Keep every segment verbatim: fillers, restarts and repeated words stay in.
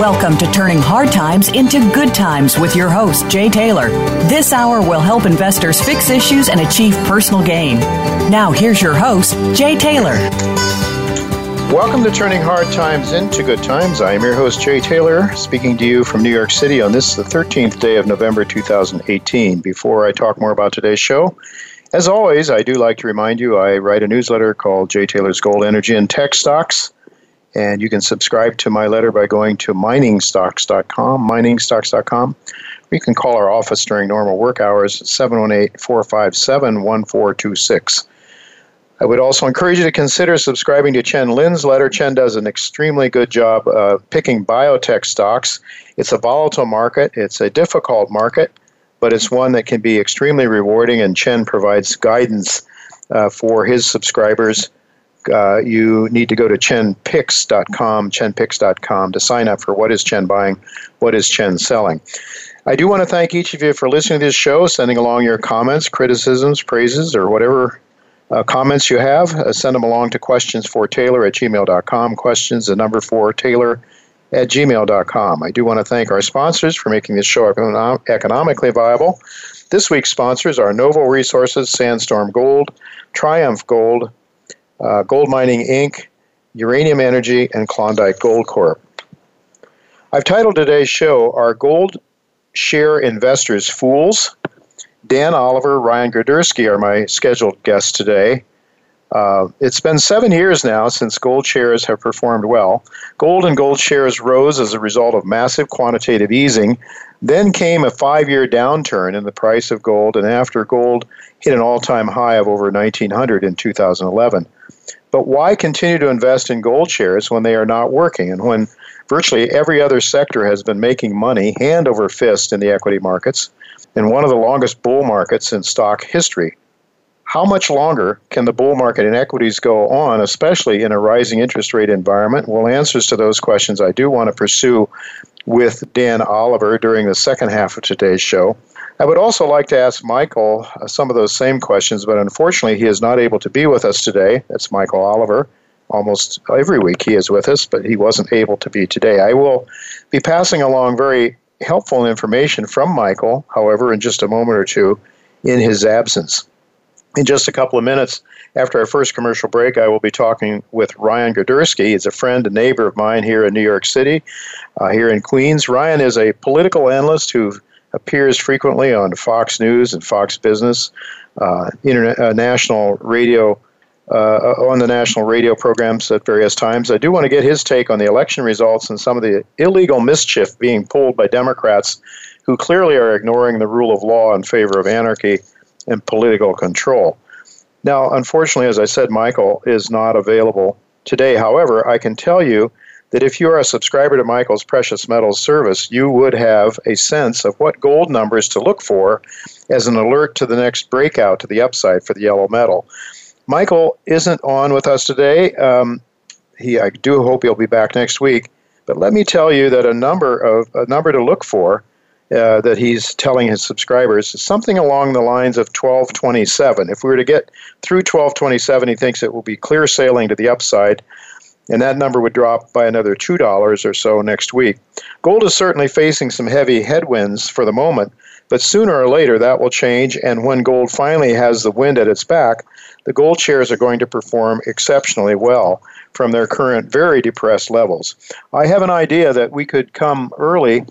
Welcome to Turning Hard Times into Good Times with your host, Jay Taylor. This hour will help investors fix issues and achieve personal gain. Now, here's your host, Jay Taylor. Welcome to Turning Hard Times into Good Times. I am your host, Jay Taylor, speaking to you from New York City on this, the thirteenth day of November, two thousand eighteen. Before I talk more about today's show, as always, I do like to remind you I write a newsletter called Jay Taylor's Gold, Energy, and Tech Stocks. And you can subscribe to my letter by going to mining stocks dot com, mining stocks dot com. You can call our office during normal work hours at seven one eight, four five seven, one four two six. I would also encourage you to consider subscribing to Chen Lin's letter. Chen does an extremely good job uh, picking biotech stocks. It's a volatile market. It's a difficult market, but it's one that can be extremely rewarding, and Chen provides guidance uh, for his subscribers. Uh, you need to go to chen pix dot com, chen pix dot com, to sign up for what is Chen buying, what is Chen selling. I do want to thank each of you for listening to this show, sending along your comments, criticisms, praises, or whatever uh, comments you have. Uh, send them along to questions for Taylor at gmail dot com, questions, the number four, Taylor at gmail dot com. I do want to thank our sponsors for making this show econo- economically viable. This week's sponsors are Novo Resources, Sandstorm Gold, Triumph Gold, Uh, Gold Mining, Incorporated, Uranium Energy, and Klondike Gold Corp. I've titled today's show, Are Gold Share Investors Fools? Dan Oliver, Ryan Girdusky are my scheduled guests today. Uh, it's been seven years now since gold shares have performed well. Gold and gold shares rose as a result of massive quantitative easing. Then came a five-year downturn in the price of gold, and after gold hit an all-time high of over nineteen hundred in two thousand eleven. But why continue to invest in gold shares when they are not working and when virtually every other sector has been making money hand over fist in the equity markets in one of the longest bull markets in stock history? How much longer can the bull market in equities go on, especially in a rising interest rate environment? Well, answers to those questions I do want to pursue with Dan Oliver during the second half of today's show. I would also like to ask Michael uh, some of those same questions, but unfortunately he is not able to be with us today. That's Michael Oliver. Almost every week he is with us, but he wasn't able to be today. I will be passing along very helpful information from Michael, however, in just a moment or two, in his absence. In just a couple of minutes after our first commercial break, I will be talking with Ryan Girdusky. He's a friend and neighbor of mine here in New York City, uh, here in Queens. Ryan is a political analyst who appears frequently on Fox News and Fox Business, uh, internet, uh, national radio, uh, on the national radio programs at various times. I do want to get his take on the election results and some of the illegal mischief being pulled by Democrats who clearly are ignoring the rule of law in favor of anarchy and political control. Now, unfortunately, as I said, Michael is not available today. However, I can tell you that if you are a subscriber to Michael's Precious Metals Service, you would have a sense of what gold numbers to look for as an alert to the next breakout to the upside for the yellow metal. Michael isn't on with us today. Um, he, I do hope he'll be back next week. But let me tell you that a number of a number to look for Uh, that he's telling his subscribers, something along the lines of twelve twenty-seven. If we were to get through twelve twenty-seven, he thinks it will be clear sailing to the upside, and that number would drop by another two dollars or so next week. Gold is certainly facing some heavy headwinds for the moment, but sooner or later that will change, and when gold finally has the wind at its back, the gold shares are going to perform exceptionally well from their current very depressed levels. I have an idea that we could come early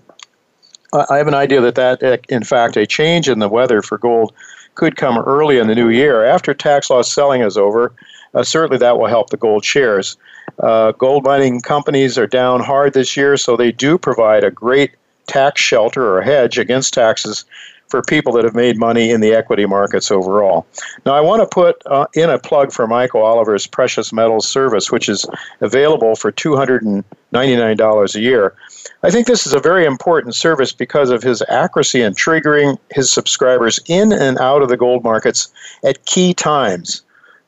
I have an idea that, that, in fact, a change in the weather for gold could come early in the new year. After tax loss selling is over, uh, certainly that will help the gold shares. Uh, gold mining companies are down hard this year, so they do provide a great tax shelter or hedge against taxes for people that have made money in the equity markets overall. Now, I want to put uh, in a plug for Michael Oliver's Precious Metals Service, which is available for two hundred ninety-nine dollars a year. I think this is a very important service because of his accuracy in triggering his subscribers in and out of the gold markets at key times.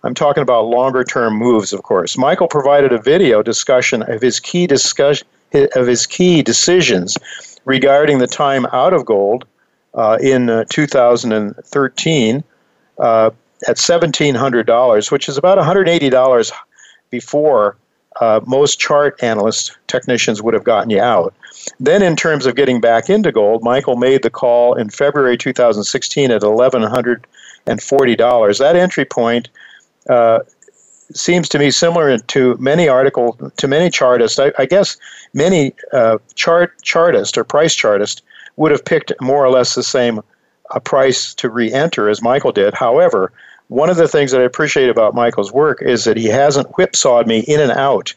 I'm talking about longer-term moves, of course. Michael provided a video discussion of his key discussion of his key decisions regarding the time out of gold uh, in uh, two thousand thirteen uh, at one thousand seven hundred dollars, which is about one hundred eighty dollars before uh, most chart analysts, technicians would have gotten you out. Then in terms of getting back into gold, Michael made the call in February two thousand sixteen at one thousand one hundred forty dollars. That entry point uh, seems to me similar to many article to many chartists. I, I guess many uh, chart chartists or price chartists would have picked more or less the same uh, price to re-enter as Michael did. However, one of the things that I appreciate about Michael's work is that he hasn't whipsawed me in and out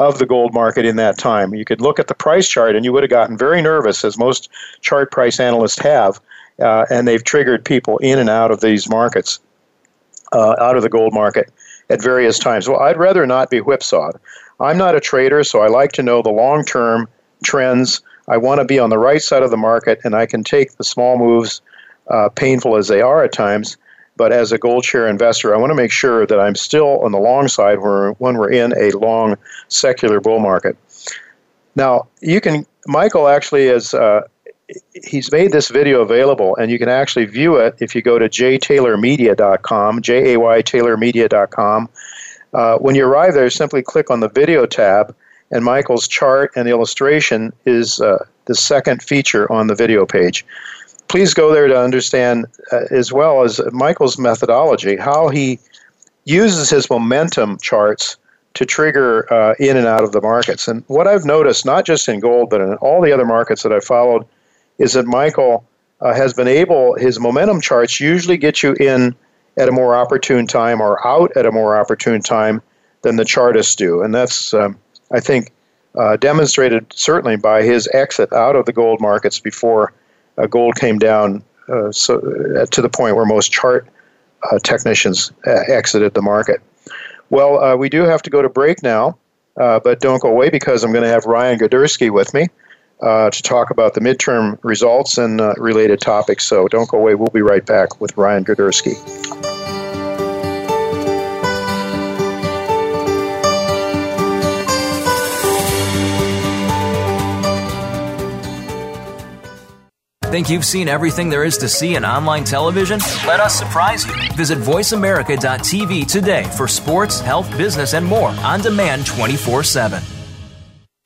of the gold market in that time. You could look at the price chart and you would have gotten very nervous, as most chart price analysts have, uh, and they've triggered people in and out of these markets, uh, out of the gold market at various times. Well, I'd rather not be whipsawed. I'm not a trader, so I like to know the long-term trends. I want to be on the right side of the market, and I can take the small moves, uh, painful as they are at times. But as a gold share investor, I want to make sure that I'm still on the long side when we're in a long secular bull market. Now, you can, Michael actually is, uh, he's made this video available, and you can actually view it if you go to jay taylor media dot com, J A Y Taylor Media dot com. Uh, when you arrive there, simply click on the video tab, and Michael's chart and the illustration is uh, the second feature on the video page. Please go there to understand, uh, as well as Michael's methodology, how he uses his momentum charts to trigger uh, in and out of the markets. And what I've noticed, not just in gold, but in all the other markets that I followed, is that Michael uh, has been able, his momentum charts usually get you in at a more opportune time or out at a more opportune time than the chartists do. And that's, um, I think, uh, demonstrated certainly by his exit out of the gold markets before Uh, gold came down uh, so, uh, to the point where most chart uh, technicians uh, exited the market. Well, uh, we do have to go to break now, uh, but don't go away, because I'm going to have Ryan Girdusky with me uh, to talk about the midterm results and uh, related topics. So don't go away. We'll be right back with Ryan Girdusky. Think you've seen everything there is to see in online television? Let us surprise you. Visit voice america dot t v today for sports, health, business, and more on demand twenty-four seven.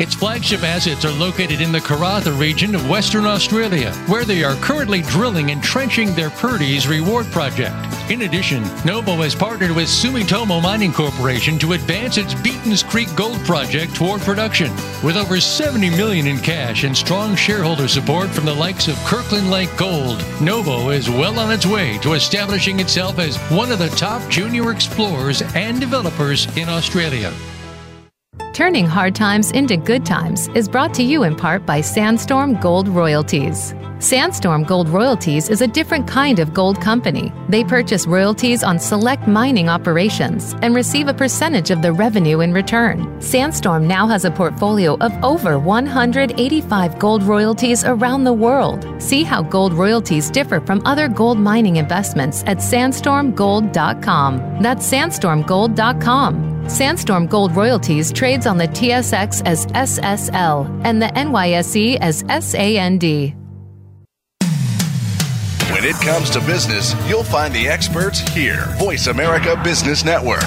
Its flagship assets are located in the Karratha region of Western Australia, where they are currently drilling and trenching their Purdy's Reward project. In addition, Novo has partnered with Sumitomo Mining Corporation to advance its Beatons Creek Gold project toward production. With over seventy million dollars in cash and strong shareholder support from the likes of Kirkland Lake Gold, Novo is well on its way to establishing itself as one of the top junior explorers and developers in Australia. Turning hard times into good times is brought to you in part by Sandstorm Gold Royalties. Sandstorm Gold Royalties is a different kind of gold company. They purchase royalties on select mining operations and receive a percentage of the revenue in return. Sandstorm now has a portfolio of over one hundred eighty-five gold royalties around the world. See how gold royalties differ from other gold mining investments at sandstorm gold dot com. That's sandstorm gold dot com. Sandstorm Gold Royalties trades on the T S X as S S L and the N Y S E as S A N D. When it comes to business, you'll find the experts here. Voice America Business Network.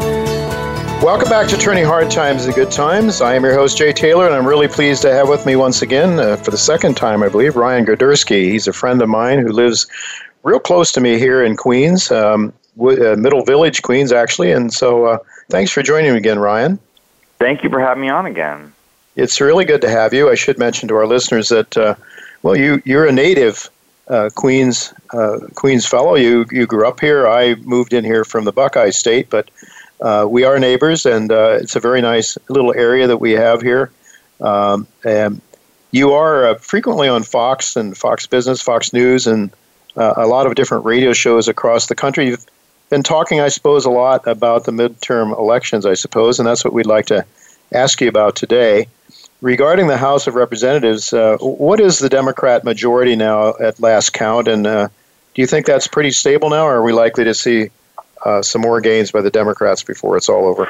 Welcome back to Turning Hard Times and Good Times. I am your host, Jay Taylor, and I'm really pleased to have with me once again, uh, for the second time, I believe, Ryan Girdusky. He's a friend of mine who lives real close to me here in Queens, um, w- uh, Middle Village, Queens, actually. And so uh, thanks for joining me again, Ryan. Thank you for having me on again. It's really good to have you. I should mention to our listeners that, uh, well, you, you're a native uh, Queens uh, Queens fellow. You, you grew up here. I moved in here from the Buckeye State, but Uh, we are neighbors, and uh, it's a very nice little area that we have here. Um, and you are uh, frequently on Fox and Fox Business, Fox News, and uh, a lot of different radio shows across the country. You've been talking, I suppose, a lot about the midterm elections, I suppose, and that's what we'd like to ask you about today. Regarding the House of Representatives, uh, what is the Democrat majority now at last count, and uh, do you think that's pretty stable now, or are we likely to see Uh, some more gains by the Democrats before it's all over?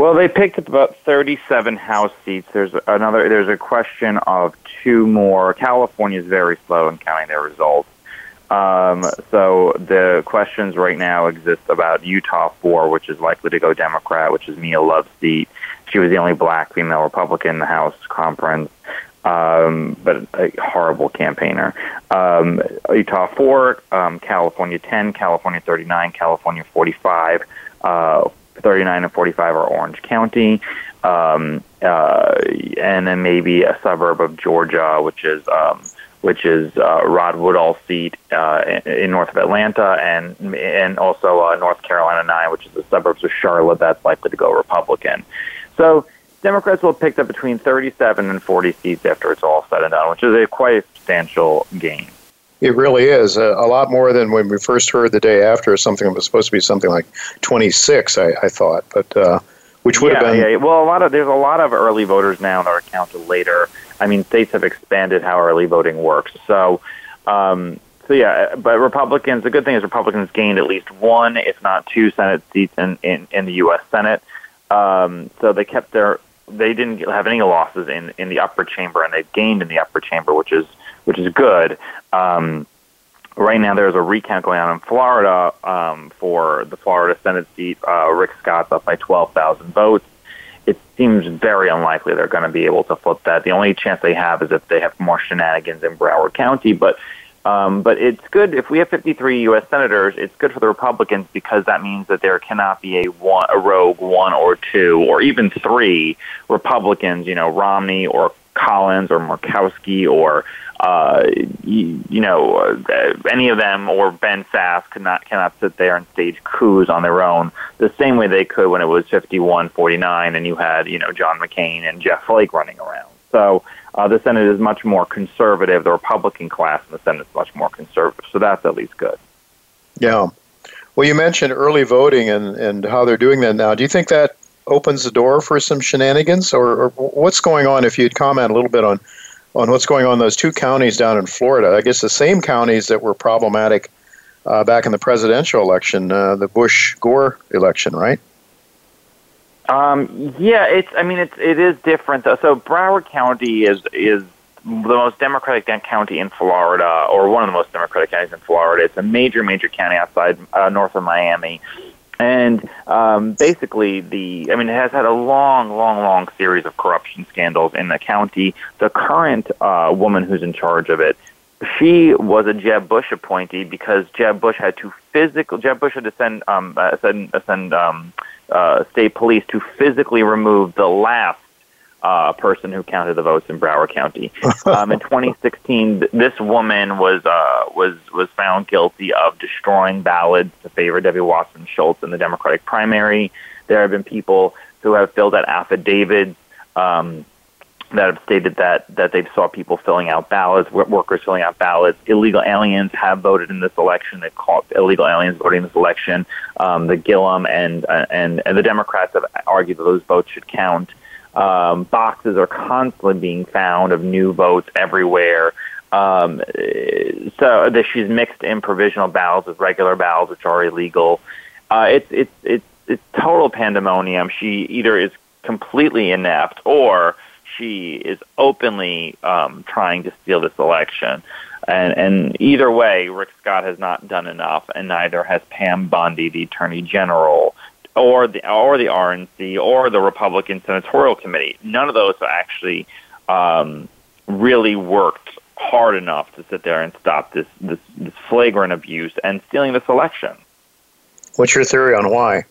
Well, they picked up about thirty-seven House seats. There's another. There's a question of two more. California's very slow in counting their results. Um, so the questions right now exist about Utah four, which is likely to go Democrat, which is Mia Love's seat. She was the only black female Republican in the House conference, um, but a horrible campaigner. Um, Utah four, um, California ten, California thirty-nine, California forty-five. Uh, thirty-nine and forty-five are Orange County, um, uh, and then maybe a suburb of Georgia, which is um, which is uh, Rod Woodall's seat uh, in, in north of Atlanta, and and also uh, North Carolina nine, which is the suburbs of Charlotte, that's likely to go Republican. So Democrats will have picked up between thirty-seven and forty seats after it's all said and done, which is a quite substantial gain. It really is. Uh, a lot more than when we first heard the day after. Something it was supposed to be something like twenty-six, I, I thought, but uh, which would yeah, have been... Yeah, well, a lot of, there's a lot of early voters now that are counted later. I mean, states have expanded how early voting works. So, um, so yeah, but Republicans, the good thing is Republicans gained at least one, if not two, Senate seats in, in, in the U S Senate. Um, so they kept their... They didn't have any losses in, in the upper chamber, and they've gained in the upper chamber, which is which is good. Um, right now, there's a recount going on in Florida um, for the Florida Senate seat. Uh, Rick Scott's up by twelve thousand votes. It seems very unlikely they're going to be able to flip that. The only chance they have is if they have more shenanigans in Broward County. But um, but it's good if we have fifty-three U S senators. It's good for the Republicans because that means that there cannot be a one, a rogue one or two or even three Republicans. You know, Romney or Collins or Murkowski or uh, you, you know uh, any of them or Ben Sasse cannot cannot sit there and stage coups on their own the same way they could when it was fifty-one forty-nine and you had you know John McCain and Jeff Flake running around. So uh, the Senate is much more conservative. The Republican class in the Senate is much more conservative. So that's at least good. Yeah. Well, you mentioned early voting and, and how they're doing that now. Do you think that opens the door for some shenanigans? Or, or what's going on, if you'd comment a little bit on, on what's going on in those two counties down in Florida? I guess the same counties that were problematic uh, back in the presidential election, uh, the Bush-Gore election, right? Um, yeah, it's, I mean, it's, it is different though. So Broward County is, is the most Democratic county in Florida, or one of the most Democratic counties in Florida. It's a major, major county outside, uh, north of Miami. And, um, basically the, I mean, it has had a long, long, long series of corruption scandals in the county. The current, uh, woman who's in charge of it, she was a Jeb Bush appointee because Jeb Bush had to physical, Jeb Bush had to send, um, uh, send, uh, send, um, Uh, state police to physically remove the last uh, person who counted the votes in Broward County. Um, in twenty sixteen, th- this woman was uh, was was found guilty of destroying ballots to favor Debbie Wasserman Schultz in the Democratic primary. There have been people who have filled out affidavits um, that have stated that that they've saw people filling out ballots, workers filling out ballots. Illegal aliens have voted in this election. They've called illegal aliens voting in this election. Um, the Gillum and, uh, and and the Democrats have argued that those votes should count. Um, boxes are constantly being found of new votes everywhere. Um, so that she's mixed in provisional ballots with regular ballots, which are illegal. Uh, it's it's it's it's total pandemonium. She either is completely inept or she is openly um, trying to steal this election. And, and either way, Rick Scott has not done enough, and neither has Pam Bondi, the Attorney General, or the or the R N C, or the Republican Senatorial Committee. None of those have actually um, really worked hard enough to sit there and stop this, this, this flagrant abuse and stealing this election. What's your theory on why?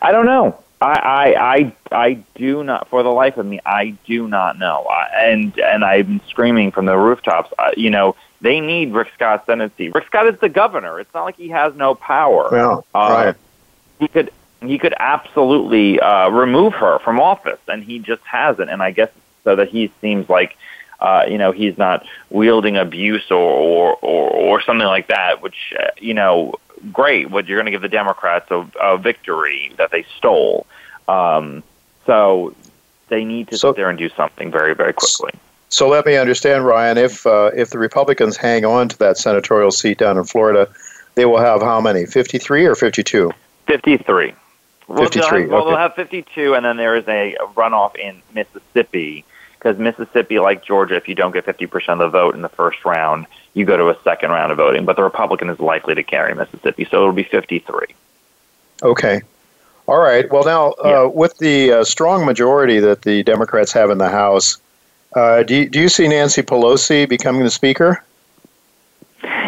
I don't know. I, I, I, I do not, for the life of me, I do not know. I, and and I've been screaming from the rooftops, uh, you know, they need Rick Scott's presidency. Rick Scott is the governor. It's not like he has no power. Well, uh, right. He could he could absolutely uh, remove her from office, and he just hasn't. And I guess so that he seems like, uh, you know, he's not wielding abuse or or, or, or something like that, which, uh, you know, great, what you're going to give the Democrats a, a victory that they stole. Um, so they need to so, sit there and do something very, very quickly. So let me understand, Ryan, if uh, if the Republicans hang on to that senatorial seat down in Florida, they will have how many, fifty-three or fifty-two? fifty-three. Well, fifty-three, they'll have, well, okay. They'll have fifty-two, and then there is a runoff in Mississippi, because Mississippi, like Georgia, if you don't get fifty percent of the vote in the first round, you go to a second round of voting. But the Republican is likely to carry Mississippi, so it'll be fifty-three. Okay. All right. Well, now, yeah. uh, with the uh, strong majority that the Democrats have in the House, uh, do you, do you see Nancy Pelosi becoming the Speaker?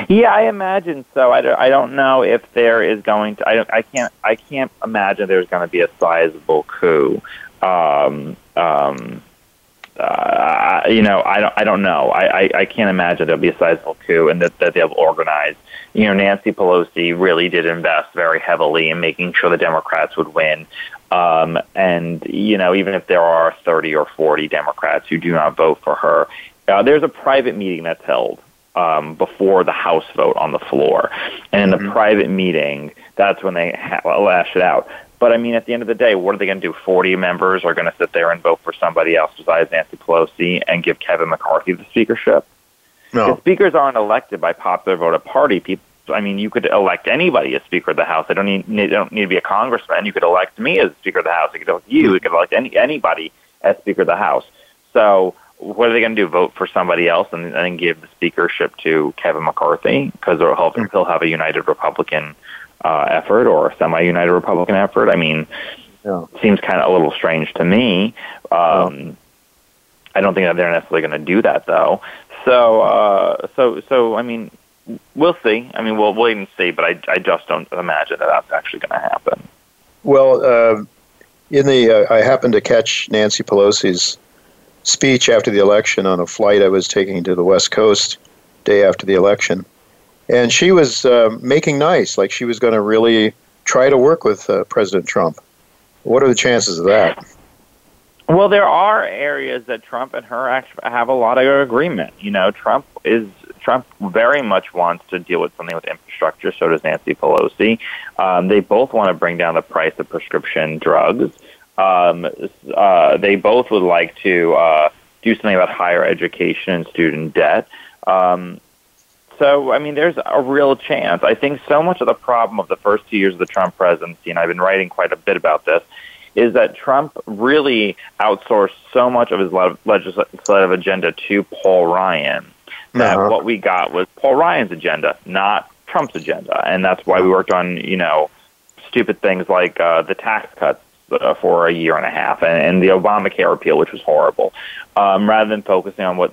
Yeah, I imagine so. I don't, I don't know if there is going to. I don't. I can't. I can't imagine there's going to be a sizable coup. Um, um, uh, you know, I don't. I don't know. I, I, I can't imagine there'll be a sizable coup, and that, that they'll organize. You know, Nancy Pelosi really did invest very heavily in making sure the Democrats would win. Um, and you know, even if there are thirty or forty Democrats who do not vote for her, uh, there's a private meeting that's held. Um, before the House vote on the floor. And in the mm-hmm. private meeting, that's when they ha- lash it out. But, I mean, at the end of the day, what are they going to do? forty members are going to sit there and vote for somebody else besides Nancy Pelosi and give Kevin McCarthy the speakership? No. The speakers aren't elected by popular vote of party people. I mean, you could elect anybody as Speaker of the House. They don't need, they don't need to be a congressman. You could elect me as Speaker of the House. You could elect you. You could elect any, anybody as Speaker of the House. So... what are they going to do, vote for somebody else and then give the speakership to Kevin McCarthy? Because they'll help, he'll have a united Republican uh, effort or a semi-united Republican effort. I mean, yeah. Seems kind of a little strange to me. Um, yeah. I don't think that they're necessarily going to do that, though. So, uh, so, so I mean, we'll see. I mean, we'll wait and see, but I, I just don't imagine that that's actually going to happen. Well, uh, in the uh, I happened to catch Nancy Pelosi's speech after the election on a flight I was taking to the West Coast day after the election. And she was uh, making nice, like she was going to really try to work with uh, President Trump. What are the chances of that? Well, there are areas that Trump and her actually have a lot of agreement. You know, Trump is Trump very much wants to deal with something with infrastructure, so does Nancy Pelosi. Um, they both want to bring down the price of prescription drugs. Um, uh, they both would like to uh, do something about higher education and student debt. Um, so, I mean, there's a real chance. I think so much of the problem of the first two years of the Trump presidency, and I've been writing quite a bit about this, is that Trump really outsourced so much of his le- legislative agenda to Paul Ryan that uh-huh. what we got was Paul Ryan's agenda, not Trump's agenda. And that's why we worked on, you know, stupid things like uh, the tax cuts for a year and a half, and, and the Obamacare repeal, which was horrible, um, rather than focusing on what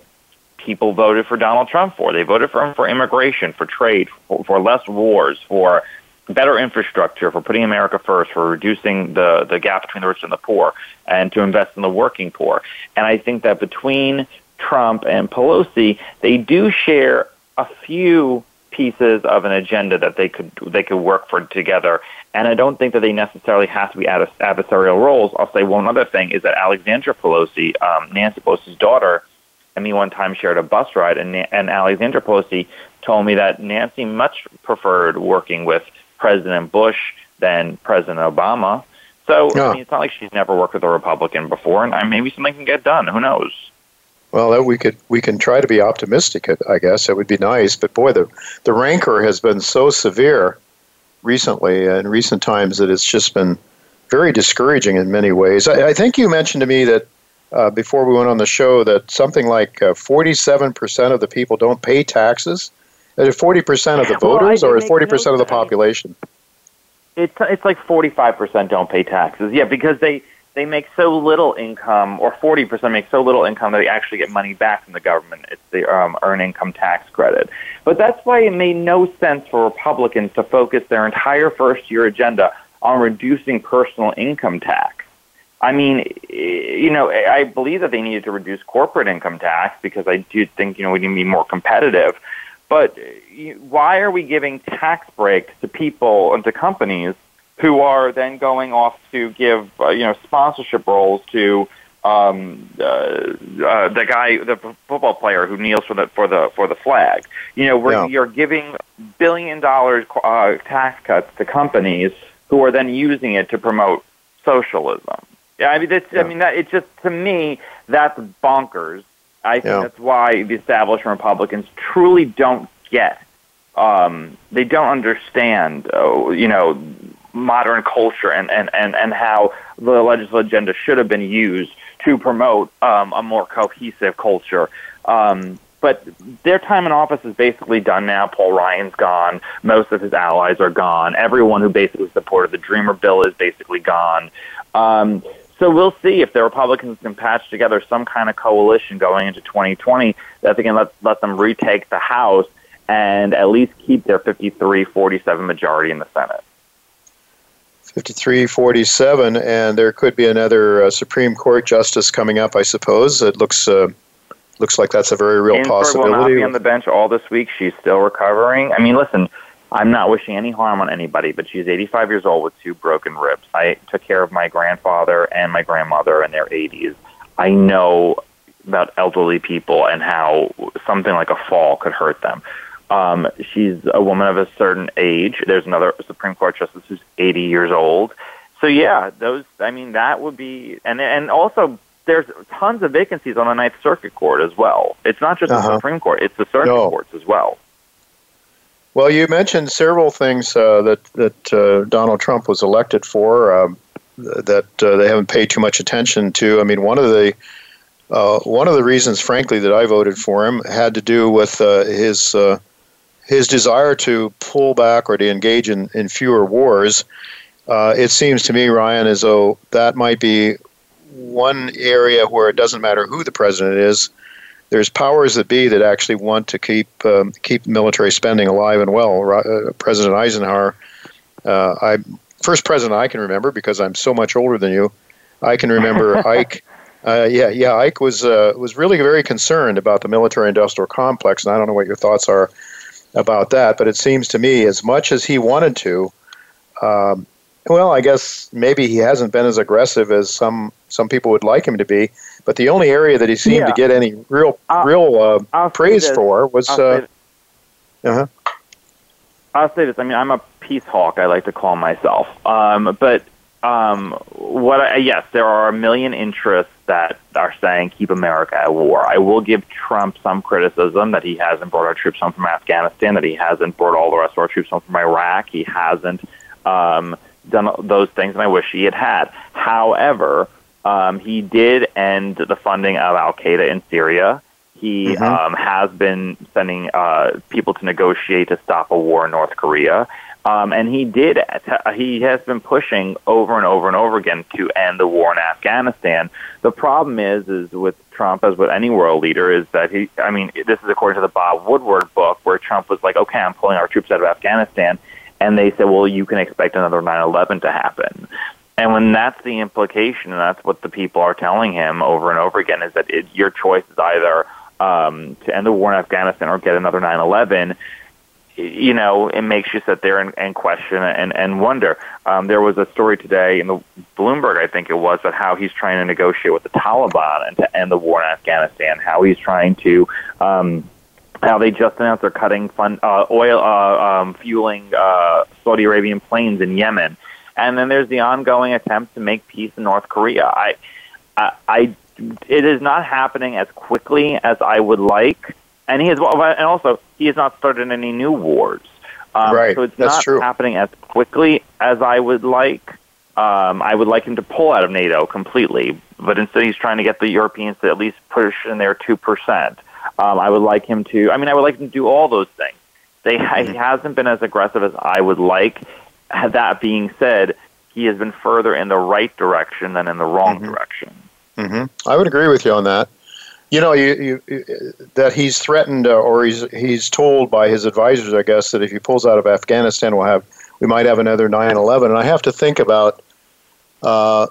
people voted for Donald Trump for. They voted for him for immigration, for trade, for, for less wars, for better infrastructure, for putting America first, for reducing the, the gap between the rich and the poor, and to invest in the working poor. And I think that between Trump and Pelosi, they do share a few pieces of an agenda that they could they could work for together. And I don't think that they necessarily have to be adversarial roles. I'll say one other thing is that Alexandra Pelosi, um, Nancy Pelosi's daughter, and me one time shared a bus ride, and, and Alexandra Pelosi told me that Nancy much preferred working with President Bush than President Obama. So yeah. I mean, it's not like she's never worked with a Republican before, and I, maybe something can get done. Who knows? Well, we could we can try to be optimistic, I guess. It would be nice. But, boy, the, the rancor has been so severe recently, in recent times, that it's just been very discouraging in many ways. I, I think you mentioned to me that uh, before we went on the show that something like uh, forty-seven percent of the people don't pay taxes. Is it forty percent of the voters well, or is forty percent of the population? It's, it's like forty-five percent don't pay taxes. Yeah, because they... They make so little income, or forty percent make so little income that they actually get money back from the government. It's the um, earned income tax credit. But that's why it made no sense for Republicans to focus their entire first-year agenda on reducing personal income tax. I mean, you know, I believe that they needed to reduce corporate income tax because I do think, you know, we need to be more competitive. But why are we giving tax breaks to people and to companies who are then going off to give, uh, you know, sponsorship roles to um, uh, uh, the guy, the f- football player who kneels for the for the for the flag. You know, we're, yeah. you're giving billion dollars uh, tax cuts to companies who are then using it to promote socialism. Yeah, I mean, that's, yeah. I mean, that it's just to me that's bonkers. I think yeah. that's why the establishment Republicans truly don't get. Um, they don't understand. Uh, you know. modern culture and, and, and, and how the legislative agenda should have been used to promote um, a more cohesive culture. Um, but their time in office is basically done now. Paul Ryan's gone. Most of his allies are gone. Everyone who basically supported the Dreamer bill is basically gone. Um, so we'll see if the Republicans can patch together some kind of coalition going into twenty twenty that they can let, let them retake the House and at least keep their fifty-three forty-seven majority in the Senate. fifty-three forty-seven, and there could be another uh, Supreme Court justice coming up, I suppose. It looks uh, looks like that's a very real Ginsburg possibility. Will not be on the bench all this week. She's still recovering. I mean, listen, I'm not wishing any harm on anybody, but she's eighty-five years old with two broken ribs. I took care of my grandfather and my grandmother in their eighties. I know about elderly people and how something like a fall could hurt them. Um, she's a woman of a certain age. There's another Supreme Court justice who's eighty years old. So yeah, those. I mean, that would be, and and also there's tons of vacancies on the Ninth Circuit Court as well. It's not just uh-huh. the Supreme Court; it's the circuit no. courts as well. Well, you mentioned several things uh, that that uh, Donald Trump was elected for um, that uh, they haven't paid too much attention to. I mean, one of the uh, one of the reasons, frankly, that I voted for him had to do with uh, his. Uh, His desire to pull back or to engage in, in fewer wars, uh, it seems to me, Ryan, as though that might be one area where it doesn't matter who the president is. There's powers that be that actually want to keep um, keep military spending alive and well. Uh, President Eisenhower, uh, I first president I can remember because I'm so much older than you. I can remember Ike. Uh, yeah, yeah, Ike was uh, was really very concerned about the military-industrial complex, and I don't know what your thoughts are about that, but it seems to me as much as he wanted to, um, well, I guess maybe he hasn't been as aggressive as some, some people would like him to be, but the only area that he seemed yeah. to get any real I'll, real uh, praise for was... I'll, uh, say uh-huh. I'll say this. I mean, I'm a peace hawk, I like to call myself, um, but um, what? I, yes, there are a million interests that are saying keep America at war. I will give Trump some criticism that he hasn't brought our troops home from Afghanistan, that he hasn't brought all the rest of our troops home from Iraq. He hasn't um, done those things, and I wish he had had. However, um, he did end the funding of al-Qaeda in Syria. He mm-hmm. um, has been sending uh, people to negotiate to stop a war in North Korea. Um, and he did. He has been pushing over and over and over again to end the war in Afghanistan. The problem is, is with Trump, as with any world leader, is that he. I mean, this is according to the Bob Woodward book, where Trump was like, "Okay, I'm pulling our troops out of Afghanistan," and they said, "Well, you can expect another nine eleven to happen." And when that's the implication, and that's what the people are telling him over and over again, is that it, your choice is either um, to end the war in Afghanistan or get another nine eleven. you know, it makes you sit there and, and question and, and wonder. Um, there was a story today in the Bloomberg, I think it was, about how he's trying to negotiate with the Taliban and to end the war in Afghanistan, how he's trying to, um, how they just announced they're cutting fund, uh, oil, uh, um, fueling uh, Saudi Arabian planes in Yemen. And then there's the ongoing attempt to make peace in North Korea. I, I, I it is not happening as quickly as I would like. And he has, and also he has not started any new wars, um, right? So it's That's not true. happening as quickly as I would like. Um, I would like him to pull out of NATO completely, but instead he's trying to get the Europeans to at least push in their two percent. Um, I would like him to. I mean, I would like him to do all those things. They mm-hmm. He hasn't been as aggressive as I would like. That being said, he has been further in the right direction than in the wrong mm-hmm. direction. Mm-hmm. I would agree with you on that. You know, you, you, that he's threatened, uh, or he's he's told by his advisors, I guess, that if he pulls out of Afghanistan, we'll have we might have another nine eleven. And I have to think about uh,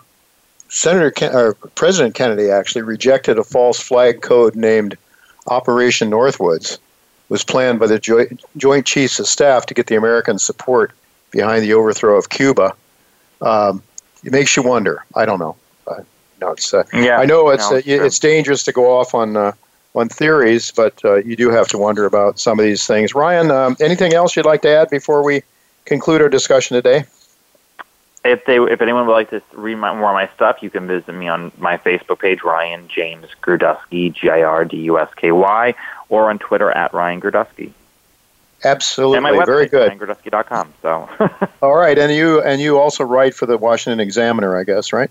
Senator Ken- or President Kennedy actually rejected a false flag code named Operation Northwoods. It was planned by the jo- Joint Chiefs of Staff to get the American support behind the overthrow of Cuba. Um, it makes you wonder. I don't know. I, No, it's, uh, yeah, I know it's no, uh, it's true. dangerous to go off on uh, on theories, but uh, you do have to wonder about some of these things. Ryan, um, anything else you'd like to add before we conclude our discussion today? If they, if anyone would like to read my, more of my stuff, you can visit me on my Facebook page, Ryan James Girdusky, G I R D U S K Y, or on Twitter at Ryan Girdusky. Absolutely, and my website, very good. Ryan Girdusky dot com. So, all right, and you and you also write for the Washington Examiner, I guess, right?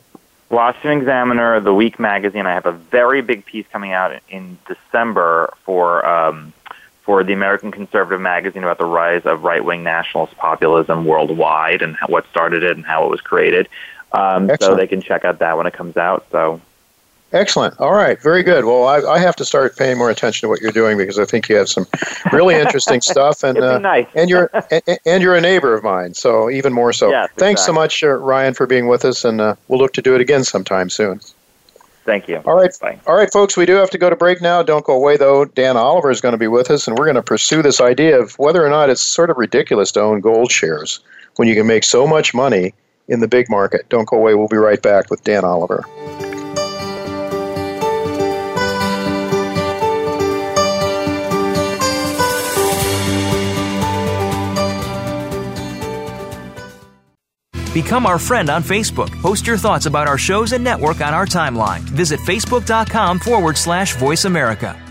Washington Examiner, The Week magazine. I have a very big piece coming out in December for um, for the American Conservative magazine about the rise of right-wing nationalist populism worldwide and what started it and how it was created. Um, so they can check out that when it comes out. So, excellent. All right. Very good. Well, I, I have to start paying more attention to what you're doing because I think you have some really interesting stuff. And uh, nice. and you're and, and you're a neighbor of mine, so even more so. Yes, Thanks exactly. so much, uh, Ryan, for being with us, and uh, we'll look to do it again sometime soon. Thank you. All right. Bye. All right, folks, we do have to go to break now. Don't go away, though. Dan Oliver is going to be with us, and we're going to pursue this idea of whether or not it's sort of ridiculous to own gold shares when you can make so much money in the big market. Don't go away. We'll be right back with Dan Oliver. Become our friend on Facebook. Post your thoughts about our shows and network on our timeline. Visit facebook.com forward slash Voice America.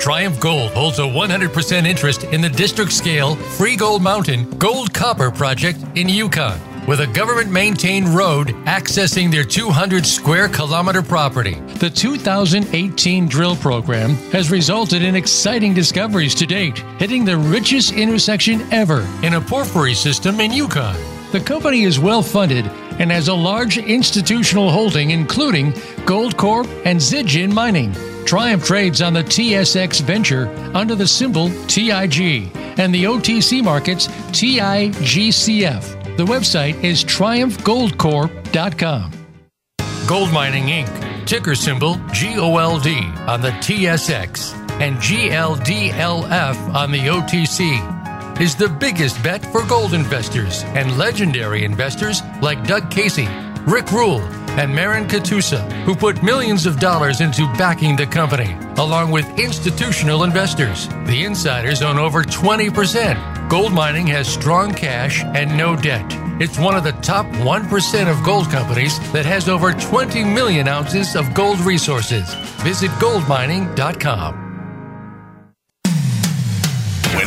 Triumph Gold holds a one hundred percent interest in the district-scale Free Gold Mountain Gold Copper Project in Yukon, with a government-maintained road accessing their two hundred square kilometer property. The two thousand eighteen drill program has resulted in exciting discoveries to date, hitting the richest intersection ever in a porphyry system in Yukon. The company is well-funded and has a large institutional holding, including Gold Corp and Zijin Mining. Triumph trades on the T S X Venture under the symbol T I G and the O T C markets T I G C F. The website is triumph gold corp dot com. Gold Mining, Incorporated, ticker symbol G O L D on the T S X and G L D L F on the O T C. Is the biggest bet for gold investors and legendary investors like Doug Casey, Rick Rule, and Marin Katusa, who put millions of dollars into backing the company, along with institutional investors. The insiders own over twenty percent. Gold Mining has strong cash and no debt. It's one of the top one percent of gold companies that has over twenty million ounces of gold resources. Visit gold mining dot com. When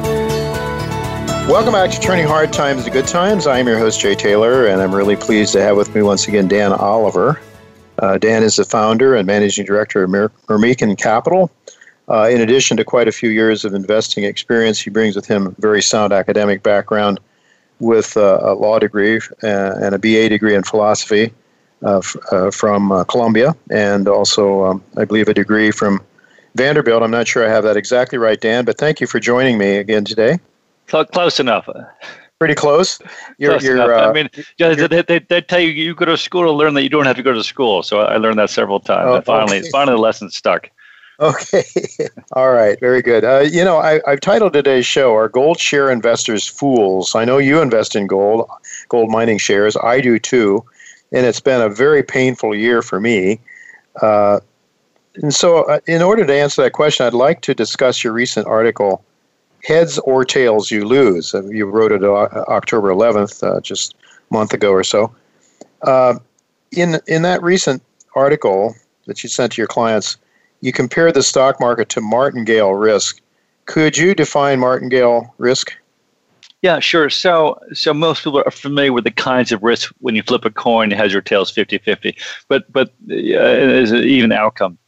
Welcome back to Turning Hard Times to Good Times. I'm your host, Jay Taylor, and I'm really pleased to have with me once again Dan Oliver. Uh, Dan is the founder and managing director of Mer- Mermican Capital. Uh, in addition to quite a few years of investing experience, he brings with him a very sound academic background with uh, a law degree and a B A degree in philosophy uh, f- uh, from uh, Columbia, and also, um, I believe, a degree from Vanderbilt. I'm not sure I have that exactly right, Dan, but thank you for joining me again today. Close enough. Pretty close. You're, close you're, enough. Uh, I mean, they, they, they tell you you go to school to learn that you don't have to go to school. So I learned that several times. Oh, and finally, okay. finally, the lesson stuck. Okay. All right. Very good. Uh, you know, I, I've titled today's show, Are Gold Share Investors Fools? I know you invest in gold, gold mining shares. I do too. And it's been a very painful year for me. Uh, and so uh, in order to answer that question, I'd like to discuss your recent article, Heads or Tails You Lose. You wrote it October eleventh, uh, just a month ago or so. Uh, in in that recent article that you sent to your clients, you compared the stock market to martingale risk. Could you define martingale risk? Yeah, sure. So so most people are familiar with the kinds of risks when you flip a coin, heads or tails, fifty-fifty, but, but uh, it's an even outcome.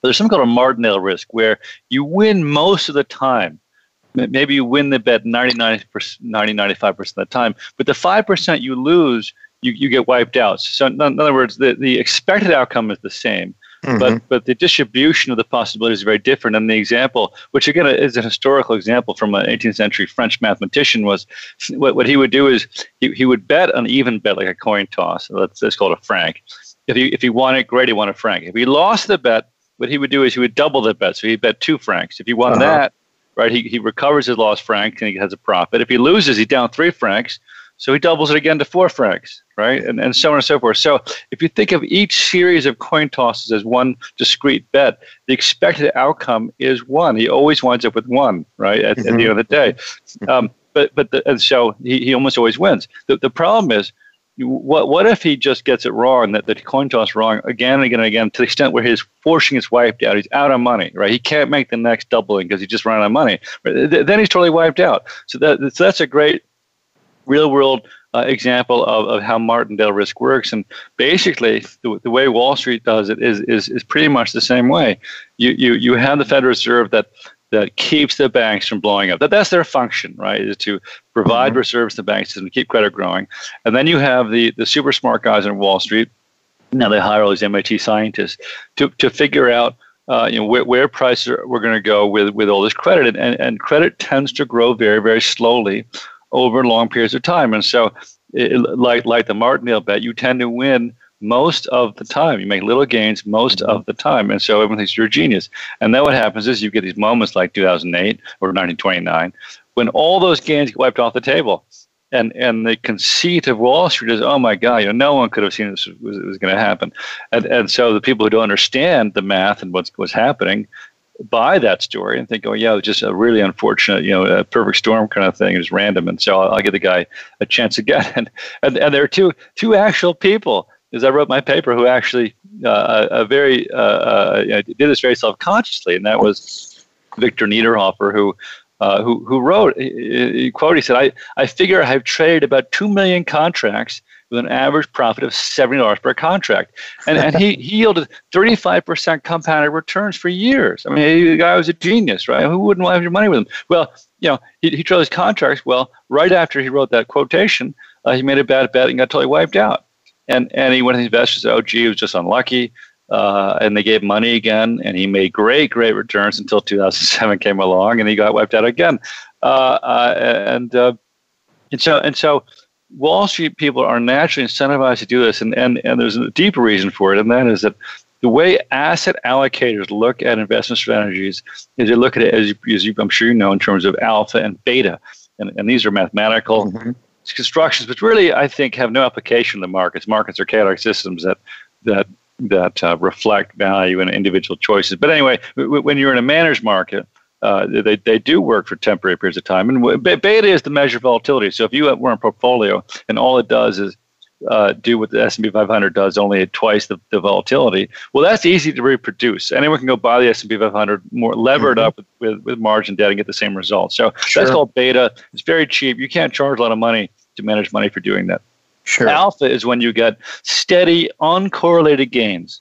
But there's something called a martingale risk where you win most of the time. Maybe you win the bet ninety, ninety-five percent of the time, but the five percent you lose, you, you get wiped out. So in other words, the, the expected outcome is the same, mm-hmm. but but the distribution of the possibilities is very different. And the example, which again is a historical example from an eighteenth century French mathematician, was what, what he would do is he, he would bet an even bet, like a coin toss. Let's, let's call it a franc. If he, if he won it, great, he won a franc. If he lost the bet, what he would do is he would double the bet. So he'd bet two francs. If he won uh-huh. that, right, he he recovers his lost franc and he has a profit. If he loses, he's down three francs, so he doubles it again to four francs, right, and and so on and so forth. So if you think of each series of coin tosses as one discrete bet, the expected outcome is one. He always winds up with one, right, at, mm-hmm. at the end of the day. Um, but but the, and so he, he almost always wins. The the problem is, what what if he just gets it wrong, and that the coin toss wrong again and again and again, to the extent where his fortune is wiped out? He's out of money, right? He can't make the next doubling because he just ran out of money. Then he's totally wiped out. So, that, so that's a great real-world uh, example of, of how martingale risk works. And basically, the, the way Wall Street does it is is is pretty much the same way. You you you have the Federal Reserve that. that keeps the banks from blowing up. That That's their function, right, is to provide mm-hmm. reserves to the bank system, keep credit growing. And then you have the, the super smart guys on Wall Street. Now they hire all these M I T scientists to, to figure out uh, you know, where, where prices are, we're going to go with, with all this credit. And, and credit tends to grow very, very slowly over long periods of time. And so it, like, like the martingale bet, you tend to win most of the time. You make little gains most of the time, and so everyone thinks you're a genius. And then what happens is you get these moments like two thousand eight or nineteen twenty-nine when all those gains get wiped off the table. And and the conceit of Wall Street is, oh my God, you know, no one could have seen this was, was going to happen. And and so the people who don't understand the math and what's what's happening buy that story and think, oh yeah, it was just a really unfortunate, you know, a perfect storm kind of thing. It was random, and so I'll, I'll give the guy a chance again. And and, and there are two two actual people. Is I wrote my paper who actually uh, a very uh, uh, did this very self-consciously, and that was Victor Niederhofer, who uh, who who wrote he, he quote. He said, "I I figure I have traded about two million contracts with an average profit of seventy dollars per contract, and and he, he yielded thirty-five percent compounded returns for years. I mean, the guy was a genius, right? Who wouldn't want to have your money with him? Well, you know, he he traded his contracts. Well, right after he wrote that quotation, uh, he made a bad bet and got totally wiped out." And and he went to the investors and said, oh, gee, he was just unlucky. Uh, and they gave money again. And he made great, great returns until two thousand seven came along. And he got wiped out again. Uh, uh, and uh, and so and so Wall Street people are naturally incentivized to do this. And, and, and there's a deeper reason for it. And that is that the way asset allocators look at investment strategies is they look at it, as, you, as you, I'm sure you know, in terms of alpha and beta. And, and these are mathematical mm-hmm. constructions, which really I think have no application in the markets. Markets are chaotic systems that that that uh, reflect value in individual choices. But anyway, w- when you're in a managed market, uh, they they do work for temporary periods of time. And w- beta is the measure of volatility. So if you were in a portfolio and all it does is uh, do what the S and P five hundred does, only at twice the, the volatility. Well, that's easy to reproduce. Anyone can go buy the S and P five hundred more levered mm-hmm. up with, with, with margin debt and get the same result. So sure. that's called beta. It's very cheap. You can't charge a lot of money to manage money for doing that. Sure. Alpha is when you get steady, uncorrelated gains.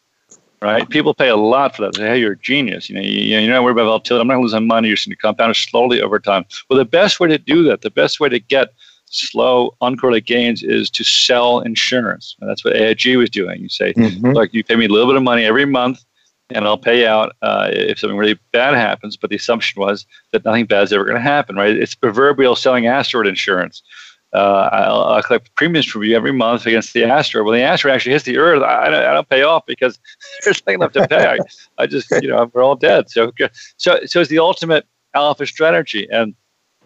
Right? People pay a lot for that. They say, hey, you're a genius. You know, you, you're not worried about volatility. I'm not going to lose my money. You're just going to compound slowly over time. Well, the best way to do that, the best way to get slow, uncorrelated gains is to sell insurance. And that's what A I G was doing. You say, mm-hmm. look, you pay me a little bit of money every month, and I'll pay out uh, if something really bad happens. But the assumption was that nothing bad is ever going to happen, right? It's proverbial selling asteroid insurance. Uh, I'll, I'll collect premiums from you every month against the asteroid. Well, the asteroid actually hits the Earth. I, I, don't, I don't pay off because there's nothing left to pay. I, I just, you know, we're all dead. So, so, so it's the ultimate alpha strategy. And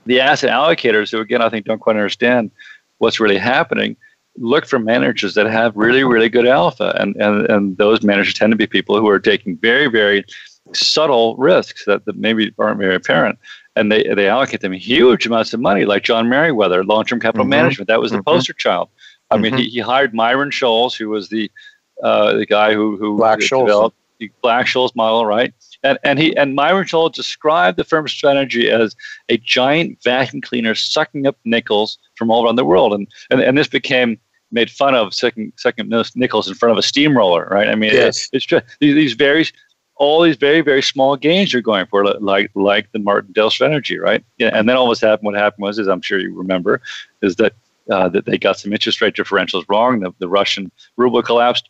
the asset allocators, who again I think don't quite understand what's really happening, look for managers that have really, really good alpha, and and and those managers tend to be people who are taking very, very subtle risks that, that maybe aren't very apparent. And they, they allocate them huge amounts of money, like John Meriwether, long-term capital mm-hmm. management. That was the mm-hmm. poster child. I mm-hmm. mean, he, he hired Myron Scholes, who was the uh, the guy who, who Black developed Scholes. the Black Scholes model, right? And and he and Myron Scholes described the firm's strategy as a giant vacuum cleaner sucking up nickels from all around the world. And and, and this became made fun of, sucking sucking nickels in front of a steamroller, right? I mean, yes. it, it's just these various. All these very, very small gains you're going for, like like the Martindale strategy, right? Yeah, and then all of a sudden, what happened was, as I'm sure you remember, is that uh, that they got some interest rate differentials wrong. The, the Russian ruble collapsed,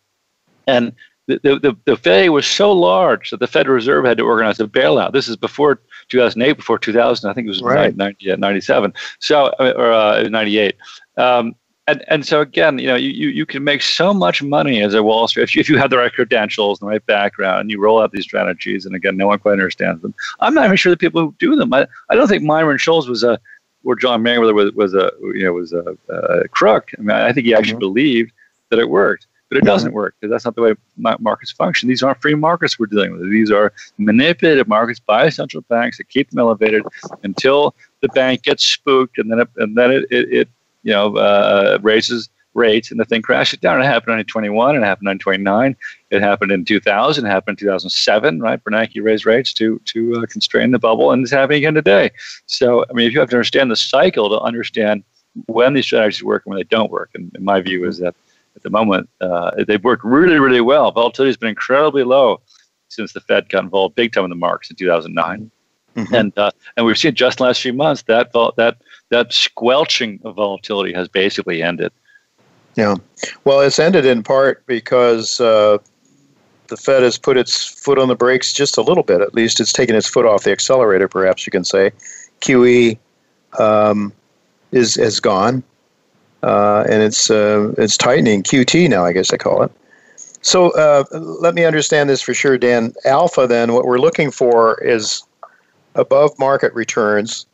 and the the the failure was so large that the Federal Reserve had to organize a bailout. This is before two thousand eight, before two thousand. I think it was right. ninety, ninety-seven. So or uh, ninety-eight. Um, And, and so again, you know, you, you, you can make so much money as a Wall Street if you, if you have the right credentials and the right background, and you roll out these strategies. And again, no one quite understands them. I'm not even sure the people who do them. I, I don't think Myron Scholes was a or John Meriwether was was a you know was a, a crook. I mean, I think he actually mm-hmm. believed that it worked, but it doesn't work because that's not the way markets function. These aren't free markets we're dealing with. These are manipulative markets by central banks that keep them elevated until the bank gets spooked, and then it, and then it it. it you know, uh, raises rates, and the thing crashes down. It happened in twenty-one, and it happened in twenty-nine. It happened in two thousand, it happened in two thousand seven, right? Bernanke raised rates to to uh, constrain the bubble, and it's happening again today. So, I mean, if you have to understand the cycle to understand when these strategies work and when they don't work, and, and my view is that at the moment, uh, they've worked really, really well. Volatility has been incredibly low since the Fed got involved big time in the markets in two thousand nine. Mm-hmm. And uh, and we've seen just the last few months that vol- that that squelching of volatility has basically ended. Yeah, well, it's ended in part because uh, the Fed has put its foot on the brakes just a little bit. At least it's taken its foot off the accelerator, perhaps you can say. Q E um, is is gone, uh, and it's uh, it's tightening. Q T now, I guess they call it. So uh, let me understand this for sure, Dan. Alpha, then, what we're looking for is above market returns,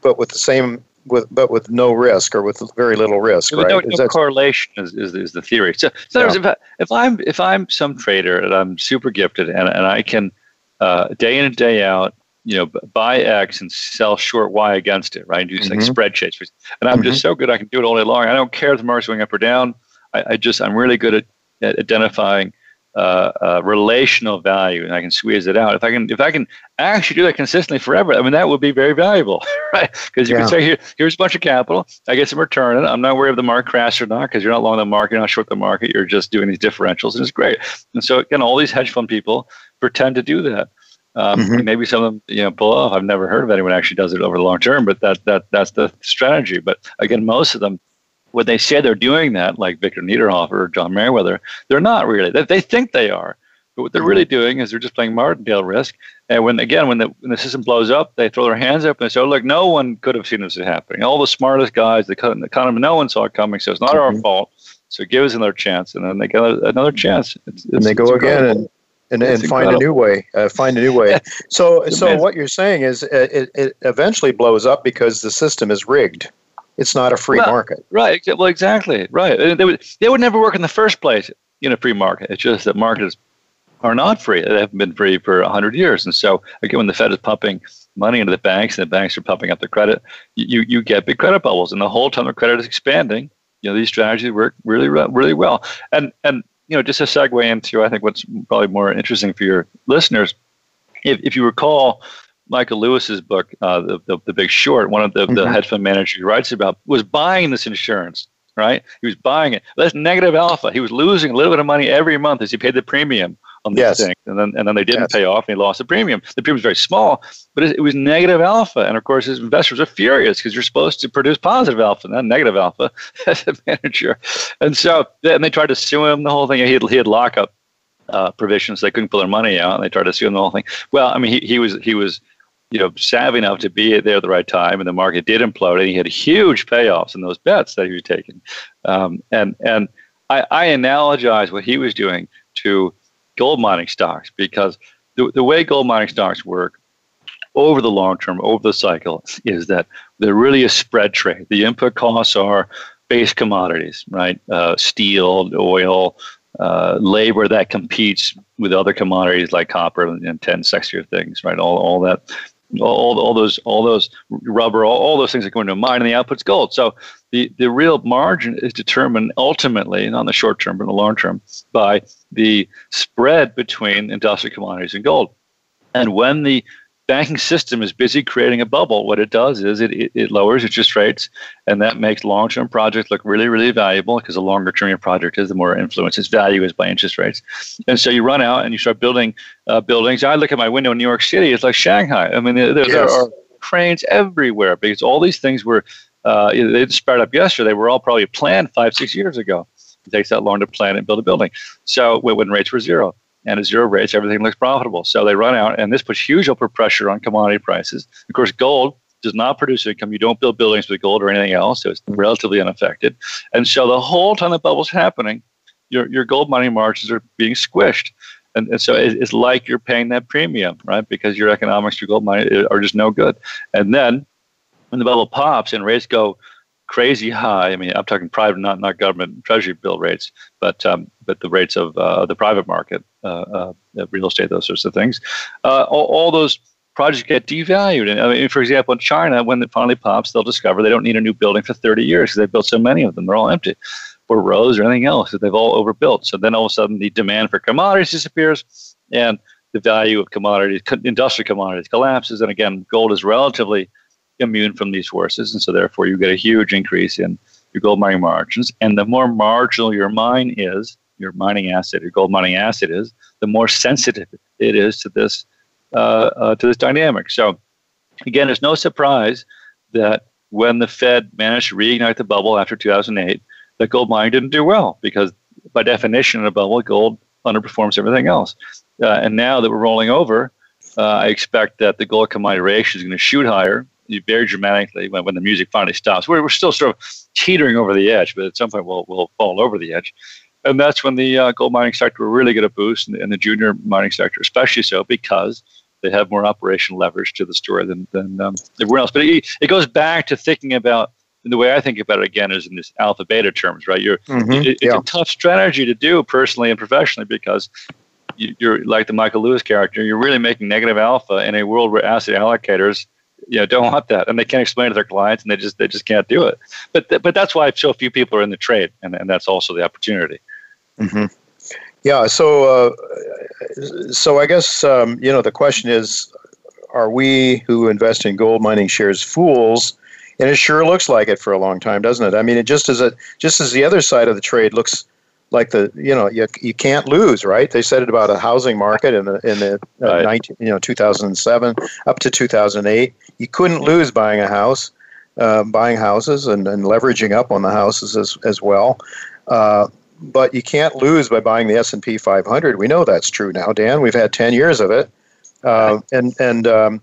but with the same, with but with no risk or with very little risk, right? No, no correlation is, is is the theory. So, so yeah. if, I, if I'm if I'm some trader and I'm super gifted and and I can uh, day in and day out, you know, buy X and sell short Y against it, right? And do these mm-hmm. like spreadsheets, and I'm mm-hmm. just so good I can do it all day long. I don't care if the market's going up or down. I, I just I'm really good at, at identifying Uh, uh, relational value, and I can squeeze it out. If I can, if I can actually do that consistently forever, I mean, that would be very valuable, right? Because you yeah. can say, here, here's a bunch of capital. I get some return, and I'm not worried if the market crashes or not, because you're not long the market, you're not short the market, you're just doing these differentials, and it's great. And so, again, all these hedge fund people pretend to do that. Um, mm-hmm. Maybe some of them, you know, pull off. I've never heard of anyone actually does it over the long term, but that that that's the strategy. But again, most of them, when they say they're doing that, like Victor Niederhofer or John Meriwether, they're not really. They, they think they are. But what they're really doing is they're just playing martingale risk. And when again, when the, when the system blows up, they throw their hands up and they say, oh, look, no one could have seen this happening. All the smartest guys, the economy, no one saw it coming, so it's not mm-hmm. our fault. So give us another chance. And then they get another chance. It's, it's, and they go again and, and, and find a new way. Uh, find a new way. so so amazing. What you're saying is it, it eventually blows up because the system is rigged. It's not a free well, market. Right. Well, exactly. Right. They would, they would never work in the first place in a free market. It's just that markets are not free. They haven't been free for one hundred years. And so, again, when the Fed is pumping money into the banks and the banks are pumping up their credit, you, you get big credit bubbles. And the whole time the credit is expanding, you know, these strategies work really, really well. And, and you know, just a segue into, I think, what's probably more interesting for your listeners, if if you recall Michael Lewis's book, uh, the, the the Big Short, one of the, mm-hmm. the hedge fund managers he writes about, was buying this insurance, right? He was buying it. That's negative alpha. He was losing a little bit of money every month as he paid the premium on these yes. things, and then and then they didn't yes. pay off, and he lost the premium. The premium was very small, but it, it was negative alpha, and of course, his investors are furious because you're supposed to produce positive alpha, not negative alpha, as a manager. And so, and they tried to sue him. The whole thing, he had he had lockup uh, provisions. They couldn't pull their money out, and they tried to sue him. The whole thing. Well, I mean, he he was he was. you know, savvy enough to be there at the right time, and the market did implode, and he had huge payoffs in those bets that he was taking. Um, and and I, I analogize what he was doing to gold mining stocks, because the, the way gold mining stocks work over the long term, over the cycle, is that there really is spread trade. The input costs are base commodities, right? Uh, steel, oil, Uh, labor that competes with other commodities like copper and, and ten sexier things, right? All, all that, all, all those, all those rubber, all, all those things that go into a mine, and the output's gold. So the, the real margin is determined ultimately, not in the short term, but in the long term, by the spread between industrial commodities and gold. And when the banking system is busy creating a bubble, what it does is it, it, it lowers interest rates, and that makes long-term projects look really, really valuable, because the longer-term your project is, the more influence its value is by interest rates. And so you run out and you start building uh, buildings. I look at my window in New York City, it's like Shanghai. I mean, there, there, yes. there are cranes everywhere, because all these things were, uh, they started up yesterday, they were all probably planned five, six years ago. It takes that long to plan and build a building. So when rates were zero. And at zero rates, everything looks profitable. So they run out, and this puts huge upward pressure on commodity prices. Of course, gold does not produce income. You don't build buildings with gold or anything else, so it's relatively unaffected. And so the whole time the bubble's happening, your your gold mining margins are being squished. And, and so it, it's like you're paying that premium, right? Because your economics, your gold mining are just no good. And then when the bubble pops and rates go crazy high. I mean, I'm talking private, not not government treasury bill rates, but um, but the rates of uh, the private market, uh, uh, real estate, those sorts of things. Uh, all, all those projects get devalued. And I mean, for example, in China, when it finally pops, they'll discover they don't need a new building for thirty years because they've built so many of them. They're all empty, or rows or anything else that they've all overbuilt. So then all of a sudden, the demand for commodities disappears, and the value of commodities, industrial commodities, collapses. And again, gold is relatively immune from these forces, and so therefore you get a huge increase in your gold mining margins. And the more marginal your mine is, your mining asset, your gold mining asset is, the more sensitive it is to this uh, uh, to this dynamic. So again, it's no surprise that when the Fed managed to reignite the bubble after two thousand eight, that gold mining didn't do well, because by definition in a bubble, gold underperforms everything else. Uh, and now that we're rolling over, uh, I expect that the gold commodity ratio is going to shoot higher. Very dramatically when, when the music finally stops. We're, we're still sort of teetering over the edge, but at some point we'll, we'll fall over the edge. And that's when the uh, gold mining sector will really get a boost, and, and the junior mining sector especially so, because they have more operational leverage to the story than, than um, everyone else. But it, it goes back to thinking about, and the way I think about it again is in this alpha beta terms, right? You're, mm-hmm, it, it's yeah. a tough strategy to do personally and professionally, because you, you're like the Michael Lewis character, you're really making negative alpha in a world where asset allocators you know, don't want that, and they can't explain to their clients, and they just they just can't do it. But th- but that's why so few people are in the trade, and, and that's also the opportunity. Mm-hmm. Yeah. So uh, so I guess um, you know the question is, are we who invest in gold mining shares fools? And it sure looks like it for a long time, doesn't it? I mean, it just as a just as the other side of the trade looks like the you know you, you can't lose, right? They said it about a housing market in the in the uh, right. nineteen you know two thousand seven up to two thousand eight. You couldn't lose buying a house, uh, buying houses, and, and leveraging up on the houses as as well. Uh, but you can't lose by buying the S and P five hundred. We know that's true now, Dan. We've had ten years of it, uh, right. and and um,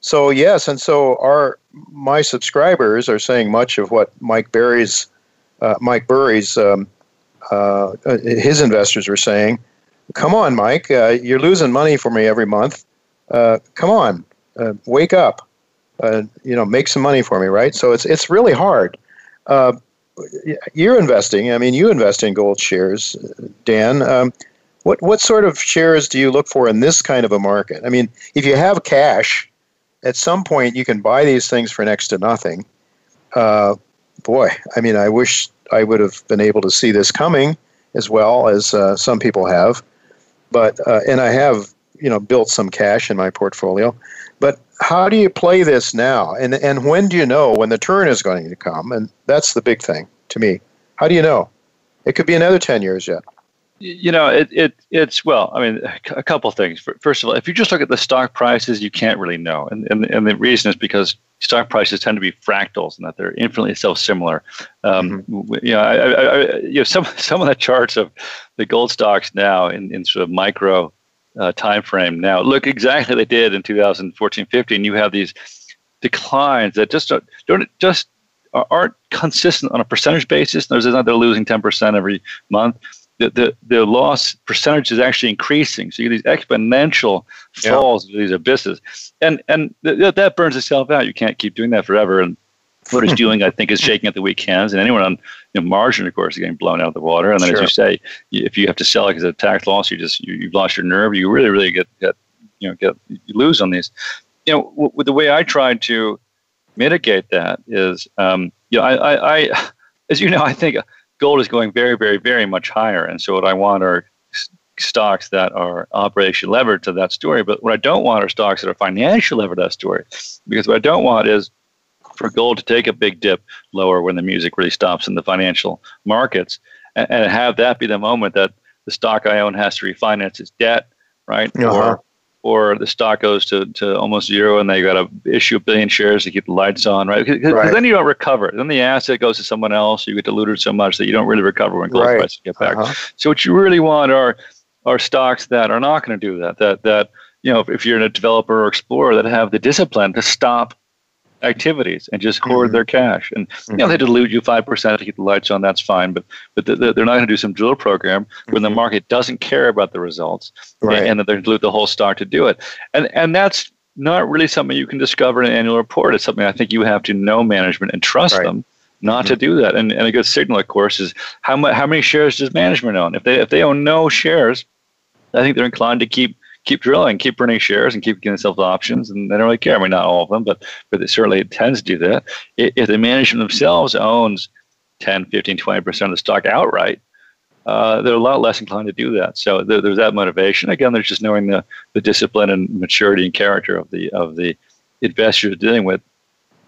so yes, and so our my subscribers are saying much of what Mike Berry's uh, Mike Berry's. Um, Uh, his investors were saying, come on, Mike, uh, you're losing money for me every month. Uh, come on, uh, wake up, uh, you know, make some money for me, right? So it's it's really hard. Uh, you're investing. I mean, you invest in gold shares, Dan. Um, what, what sort of shares do you look for in this kind of a market? I mean, if you have cash, at some point you can buy these things for next to nothing. Uh, boy, I mean, I wish I would have been able to see this coming as well as uh, some people have. But uh, and I have, you know, built some cash in my portfolio. But how do you play this now? And and when do you know when the turn is going to come? And that's the big thing to me. How do you know? It could be another ten years yet. You know, it, it it's, well, I mean, a couple things. First of all, if you just look at the stock prices, you can't really know. And and, and the reason is because stock prices tend to be fractals and that they're infinitely self-similar. Um, mm-hmm. You know, I, I, I, you know, some some of the charts of the gold stocks now in, in sort of micro uh, time frame now look exactly like they did in two thousand fourteen fifteen. And you have these declines that just don't, don't just aren't consistent on a percentage basis. There's not they're losing ten percent every month. The, the the loss percentage is actually increasing. So you get these exponential falls into yeah. these abysses. And and th- that burns itself out. You can't keep doing that forever. And what it's doing, I think, is shaking at the weak hands. And anyone on the margin, of course, is getting blown out of the water. And then, sure. as you say, if you have to sell it because of a tax loss, you just, you, you've lost your nerve. You really, really get, get you know, get you lose on these. You know, w- w- the way I tried to mitigate that is, um, you know, I, I, I, as you know, I think... gold is going very, very, very much higher. And so what I want are stocks that are operation levered to that story. But what I don't want are stocks that are financial levered to that story. Because what I don't want is for gold to take a big dip lower when the music really stops in the financial markets and, and have that be the moment that the stock I own has to refinance its debt, right? Uh-huh. Or, or the stock goes to, to almost zero and they got to issue a billion shares to keep the lights on, right? Because right. then you don't recover. Then the asset goes to someone else. You get diluted so much that you don't really recover when gold right. prices get back. Uh-huh. So what you really want are are stocks that are not going to do that. That that you know, if, if you're a developer or explorer, that have the discipline to stop activities and just hoard mm-hmm. their cash. And mm-hmm. you know, they dilute you five percent to keep the lights on, that's fine, but but the, the, they're not going to do some drill program mm-hmm. when the market doesn't care about the results right. and, and that they dilute the whole stock to do it. And and that's not really something you can discover in an annual report. It's something I think you have to know management and trust right. them not mm-hmm. to do that. And and a good signal, of course, is how mu- how many shares does management own? If they if they own no shares, I think they're inclined to keep keep drilling, keep printing shares, and keep giving themselves options, and they don't really care. I mean, not all of them, but but it certainly tends to do that. If the management themselves owns ten, fifteen, twenty percent of the stock outright, uh, they're a lot less inclined to do that. So there, there's that motivation. Again, there's just knowing the, the discipline and maturity and character of the of the investors dealing with.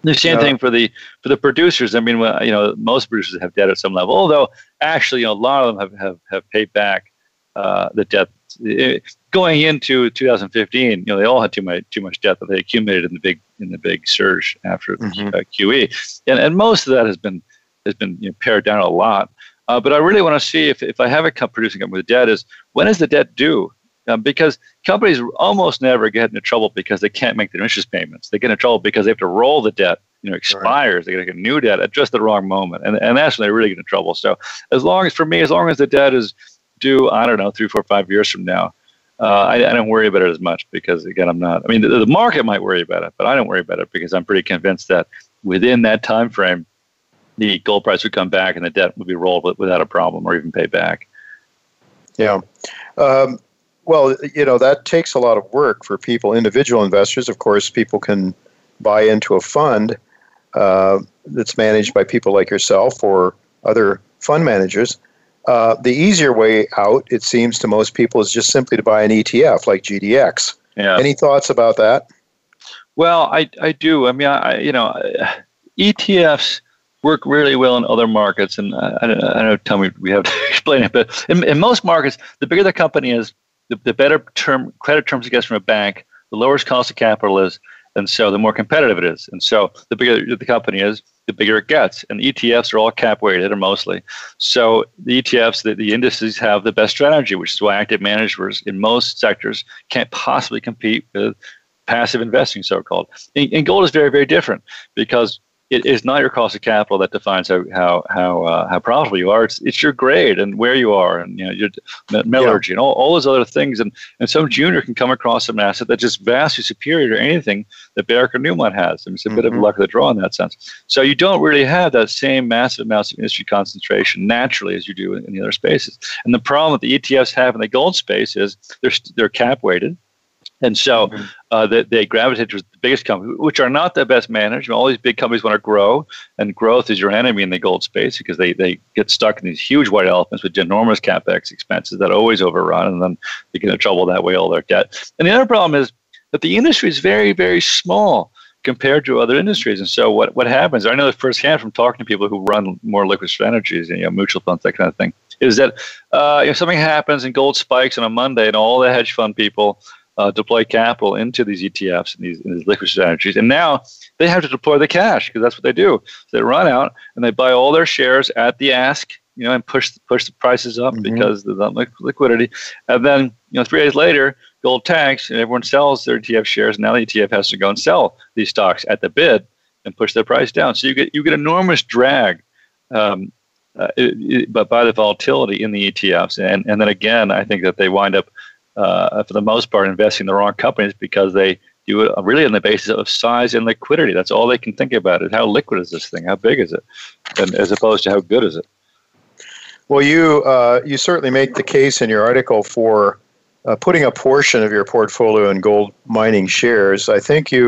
The same yeah. thing for the for the producers. I mean, well, you know, most producers have debt at some level, although actually, you know, a lot of them have, have, have paid back uh, the debt. It, Going into two thousand fifteen, you know, they all had too much too much debt that they accumulated in the big in the big surge after mm-hmm. uh, Q E, and and most of that has been has been you know, pared down a lot. Uh, but I really want to see if if I have a company producing company with debt is when is the debt due? Um, because companies almost never get into trouble because they can't make their interest payments. They get into trouble because they have to roll the debt. You know, expires. Right. They get a new debt at just the wrong moment, and and that's when they really get into trouble. So as long as for me, as long as the debt is due, I don't know, three, four, five years from now. Uh, I, I don't worry about it as much because, again, I'm not. I mean, the, the market might worry about it, but I don't worry about it because I'm pretty convinced that within that time frame, the gold price would come back and the debt would be rolled without a problem or even paid back. Yeah. Um, well, you know, that takes a lot of work for people, individual investors. Of course, people can buy into a fund uh, that's managed by people like yourself or other fund managers. Uh, the easier way out, it seems to most people, is just simply to buy an E T F like G D X. Yeah. Any thoughts about that? Well, I, I do. I mean, I you know, E T Fs work really well in other markets, and I, I don't know. Tell me, we have to explain it, but in, in most markets, the bigger the company is, the, the better term credit terms it gets from a bank, the lower its cost of capital is, and so the more competitive it is, and so the bigger the company is, the bigger it gets. And E T Fs are all cap weighted, or mostly. So the E T Fs, the, the indices have the best strategy, which is why active managers in most sectors can't possibly compete with passive investing, so-called. And, and gold is very, very different because it is not your cost of capital that defines how how how, uh, how profitable you are. It's it's your grade and where you are, and you know your metallurgy yeah. and all, all those other things. And and some junior can come across an asset that's just vastly superior to anything that Barrick or Newmont has. I mean, it's a mm-hmm. bit of a luck of the draw in that sense. So you don't really have that same massive amounts of industry concentration naturally as you do in, in the other spaces. And the problem that the E T Fs have in the gold space is they're they're cap weighted, and so mm-hmm. uh, they, they gravitate towards biggest companies, which are not the best managed. All these big companies want to grow, and growth is your enemy in the gold space because they, they get stuck in these huge white elephants with enormous CapEx expenses that always overrun, and then they get in trouble that way, all their debt. And the other problem is that the industry is very, very small compared to other industries. And so what, what happens, I know this firsthand from talking to people who run more liquid strategies, and you know, mutual funds, that kind of thing, is that uh, if something happens and gold spikes on a Monday and all the hedge fund people Uh, deploy capital into these E T Fs and these, and these liquid strategies. And now they have to deploy the cash because that's what they do. So they run out and they buy all their shares at the ask, you know, and push push the prices up mm-hmm. because of the liquidity. And then, you know, three days later, gold tanks and everyone sells their E T F shares. And now the E T F has to go and sell these stocks at the bid and push their price down. So you get you get enormous drag, um, uh, it, it, but by the volatility in the E T Fs. And and then again, I think that they wind up, Uh, for the most part, investing in the wrong companies because they do it really on the basis of size and liquidity. That's all they can think about is how liquid is this thing? How big is it? And as opposed to how good is it? Well, you uh, you certainly make the case in your article for uh, putting a portion of your portfolio in gold mining shares. I think you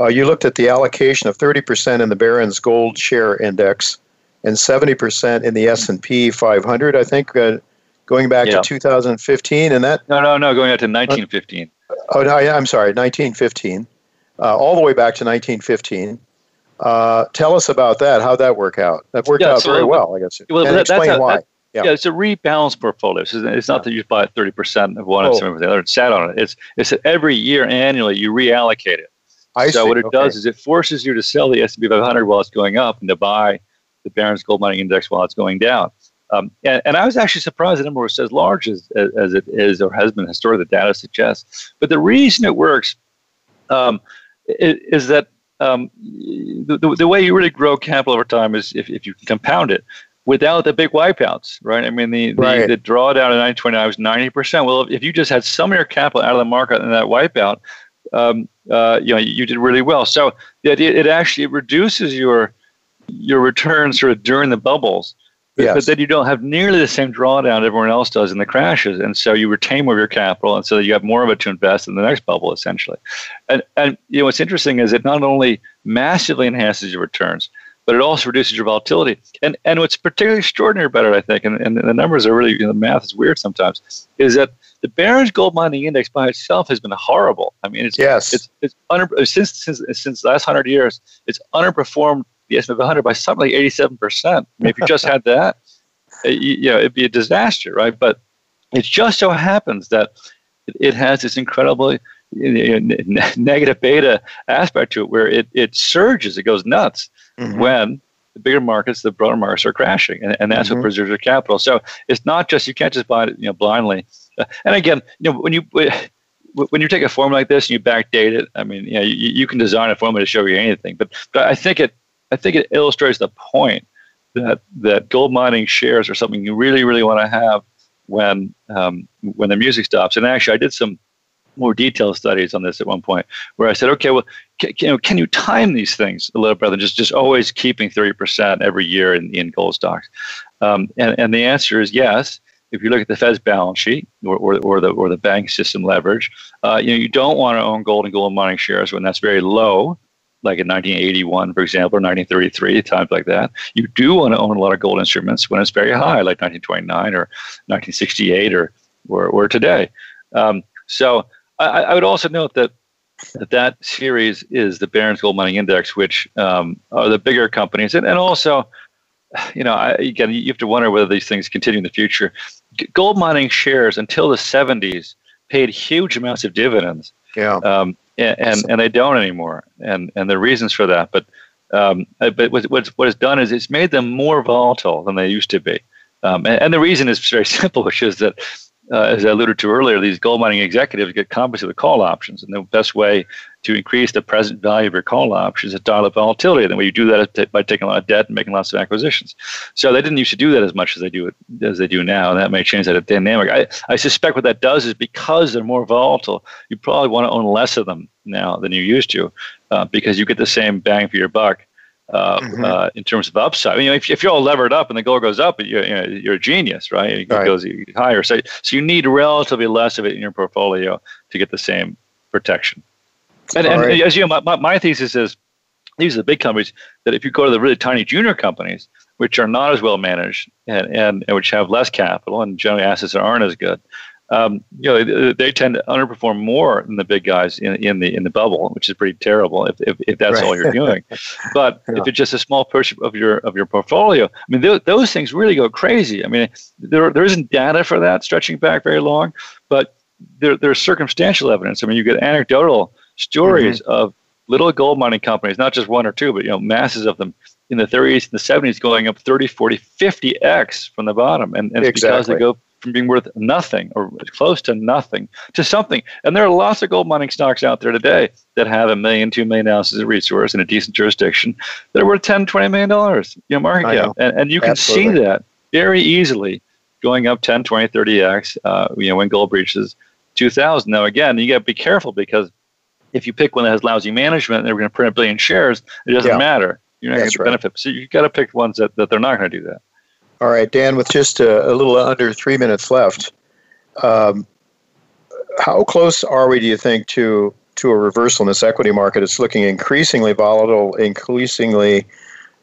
uh, you looked at the allocation of thirty percent in the Barron's Gold Share Index and seventy percent in the S and P five hundred, I think, uh, Going back yeah. to two thousand fifteen, and that... No, no, no, going out to nineteen fifteen. Uh, oh, no, I'm sorry, nineteen fifteen. Uh, all the way back to nineteen fifteen. Uh, tell us about that, how that worked out. That worked yeah, out so very well, I guess. Well, and that, explain that's how, why. That, yeah. yeah, it's a rebalanced portfolio. So it's not yeah. that you buy thirty percent of one oh. and seventy percent of the other and sat on it. It's, it's that every year, annually, you reallocate it. I so see. what it okay. does is it forces you to sell the S and P five hundred while it's going up and to buy the Barron's Gold Mining Index while it's going down. Um, and, and I was actually surprised the number was as large as, as, as it is or has been historically, the data suggests. But the reason it works um, is, is that um, the, the way you really grow capital over time is if, if you can compound it without the big wipeouts, right? I mean, the, right. the, the drawdown in nineteen twenty-nine was ninety percent. Well, if you just had some of your capital out of the market and that wipeout, um, uh, you know, you did really well. So the idea, it actually reduces your your returns sort of during the bubbles. But, yes. but then you don't have nearly the same drawdown everyone else does in the crashes, and so you retain more of your capital, and so you have more of it to invest in the next bubble, essentially. And and you know what's interesting is it not only massively enhances your returns, but it also reduces your volatility. And and what's particularly extraordinary about it, I think, and, and the numbers are really, you know, the math is weird sometimes, is that the Barron's Gold Mining Index by itself has been horrible. I mean, it's yes. it's it's under, since since since the last hundred years, it's underperformed the S and P five hundred by something like eighty-seven percent. I mean, if you just had that, it, you know, it'd be a disaster, right? But it just so happens that it, it has this incredibly you know, ne- negative beta aspect to it where it, it surges, it goes nuts mm-hmm. when the bigger markets, the broader markets are crashing. And, and that's mm-hmm. what preserves your capital. So it's not just, you can't just buy it you know, blindly. Uh, and again, you know, when you... when you take a formula like this and you backdate it, I mean, you know, you, you can design a formula to show you anything, but, but I think it, I think it illustrates the point that that gold mining shares are something you really, really want to have when um, when the music stops. And actually, I did some more detailed studies on this at one point, where I said, okay, well, can, can, can you time these things a little better than just, just always keeping thirty percent every year in, in gold stocks? Um, and, and the answer is yes. If you look at the Fed's balance sheet or, or, or the or the bank system leverage, uh, you know, you don't want to own gold and gold mining shares when that's very low, like in nineteen eighty-one, for example, or nineteen thirty-three, times like that. You do want to own a lot of gold instruments when it's very high, like nineteen twenty-nine or nineteen sixty-eight or or, or today. Um, so I, I would also note that, that that series is the Barron's Gold Mining Index, which um, are the bigger companies, and, and also, you know, I, again, you have to wonder whether these things continue in the future. Gold mining shares until the seventies paid huge amounts of dividends, yeah, um, and, and and they don't anymore, and and there are reasons for that. But um, but what's what it's done is it's made them more volatile than they used to be, um, and, and the reason is very simple, which is that, uh, as I alluded to earlier, these gold mining executives get compensated with call options, and the best way to increase the present value of your call options is to dial up volatility. And the way you do that is t- by taking a lot of debt and making lots of acquisitions. So they didn't used to do that as much as they do as they do now, and that may change that dynamic. I, I suspect what that does is because they're more volatile, you probably want to own less of them now than you used to, uh, because you get the same bang for your buck. Uh, mm-hmm. uh, in terms of upside, I mean, if, if you're all levered up and the gold goes up, you're, you know, you're a genius, right? It right. goes higher, so so you need relatively less of it in your portfolio to get the same protection. And, and right. as you know, my, my thesis is these are the big companies that if you go to the really tiny junior companies, which are not as well managed and, and, and which have less capital and generally assets that aren't as good, um, you know, they, they tend to underperform more than the big guys in, in the in the bubble, which is pretty terrible if if, if that's right. all you're doing. But yeah. if it's just a small portion of your of your portfolio, I mean, th- those things really go crazy. I mean, there there isn't data for that stretching back very long, but there there's circumstantial evidence. I mean, you get anecdotal stories mm-hmm. of little gold mining companies, not just one or two, but you know, masses of them in the thirties and the seventies going up thirty, forty, fifty x from the bottom. And, and it's exactly. because they go from being worth nothing or close to nothing to something. And there are lots of gold mining stocks out there today that have a million, two million ounces of resource in a decent jurisdiction that are worth ten, twenty million dollars, you know, market I cap. Know. And, and you can Absolutely. see that very easily going up ten, twenty, thirty x, uh, you know, when gold breaches two thousand. Now, again, you got to be careful because if you pick one that has lousy management and they're going to print a billion shares, it doesn't yeah. matter. You're not going to benefit. Right. So you've got to pick ones that, that they're not going to do that. All right, Dan, with just a, a little under three minutes left, um, how close are we, do you think, to, to a reversal in this equity market? It's looking increasingly volatile, increasingly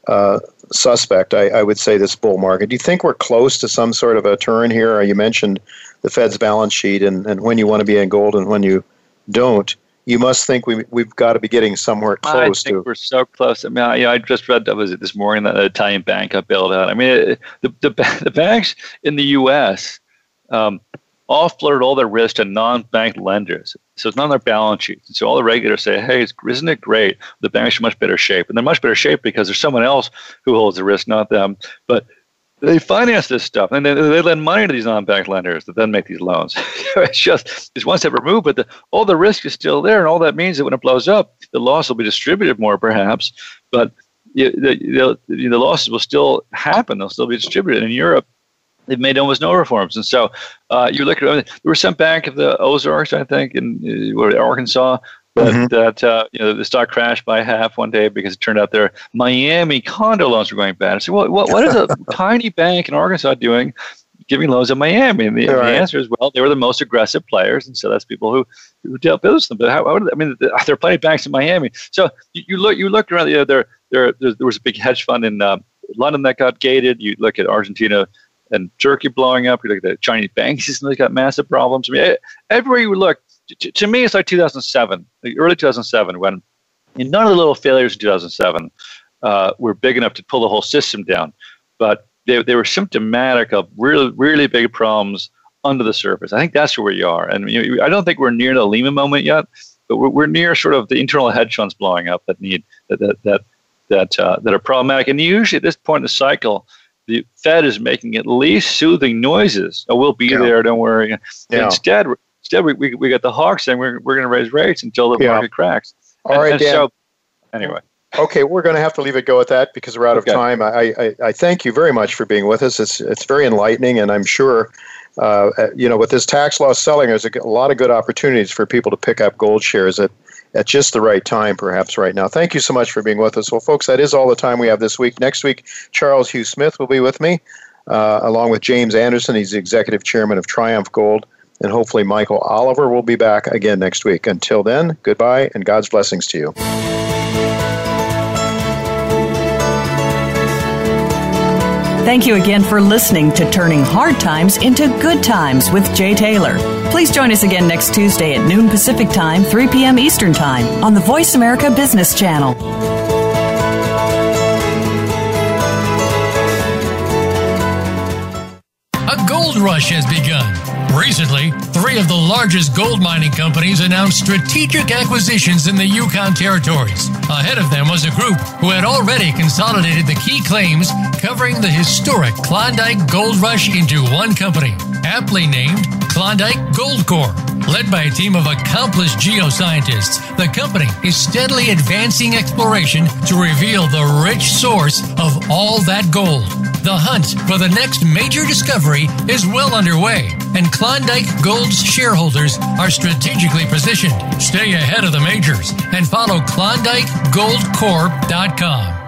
uh, suspect, I, I would say, this bull market. Do you think we're close to some sort of a turn here? You mentioned the Fed's balance sheet and, and when you want to be in gold and when you don't. You must think we, we've got to be getting somewhere close to. I think to. we're so close. I mean, I, you know, I just read, was it this morning, that an Italian bank got bailed out. I mean, it, the, the the banks in the U S um, all flirted all their risk to non-bank lenders. So it's not on their balance sheets. And so all the regulators say, hey, it's, isn't it great? The banks are in much better shape. And they're much better shape because there's someone else who holds the risk, not them. But they finance this stuff, and they, they lend money to these non-bank lenders that then make these loans. It's just, it's one step removed, but the, all the risk is still there, and all that means that when it blows up, the loss will be distributed more, perhaps, but the, the, the losses will still happen. They'll still be distributed. In Europe, they've made almost no reforms, and so uh, you look at, I mean, there was some bank of the Ozarks, I think, in uh, Arkansas, That, mm-hmm. that uh, you know, the stock crashed by half one day because it turned out their Miami condo loans were going bad. I said, well, what, what is a tiny bank in Arkansas doing giving loans in Miami? And the, right. the answer is, well, they were the most aggressive players, and so that's people who, who dealt business with them. But how, how did, I mean, there are plenty of banks in Miami. So you, you look, you looked around. You know, there, there, there was a big hedge fund in uh, London that got gated. You look at Argentina and Turkey blowing up. You look at the Chinese banks system that got massive problems. I mean, everywhere you look. To, to me, it's like two thousand seven, early two thousand seven, when none of the little failures in two thousand seven uh, were big enough to pull the whole system down, but they they were symptomatic of really really big problems under the surface. I think that's where we are, and you know, I don't think we're near the Lehman moment yet, but we're, we're near sort of the internal hedge funds blowing up that need that that that that, uh, that are problematic, and usually at this point in the cycle. The Fed is making at least soothing noises. Oh, we'll be yeah. there, don't worry. Yeah. Instead. Instead, we, we we got the hawks saying we're we're going to raise rates until the yeah. market cracks. And, all right, and Dan. So, anyway. Okay, we're going to have to leave it go at that because we're out okay. of time. I, I I thank you very much for being with us. It's it's very enlightening, and I'm sure, uh, you know, with this tax loss selling, there's a, a lot of good opportunities for people to pick up gold shares at, at just the right time, perhaps right now. Thank you so much for being with us. Well, folks, that is all the time we have this week. Next week, Charles Hugh Smith will be with me, uh, along with James Anderson. He's the executive chairman of Triumph Gold. And hopefully Michael Oliver will be back again next week. Until then, goodbye and God's blessings to you. Thank you again for listening to Turning Hard Times into Good Times with Jay Taylor. Please join us again next Tuesday at noon Pacific Time, three p.m. Eastern Time on the Voice America Business Channel. Gold rush has begun. Recently, three of the largest gold mining companies announced strategic acquisitions in the Yukon territories. Ahead of them was a group who had already consolidated the key claims covering the historic Klondike Gold Rush into one company, aptly named Klondike Gold Corp. Led by a team of accomplished geoscientists, the company is steadily advancing exploration to reveal the rich source of all that gold. The hunt for the next major discovery is well underway, and Klondike Gold's shareholders are strategically positioned. Stay ahead of the majors and follow Klondike Gold Corp dot com.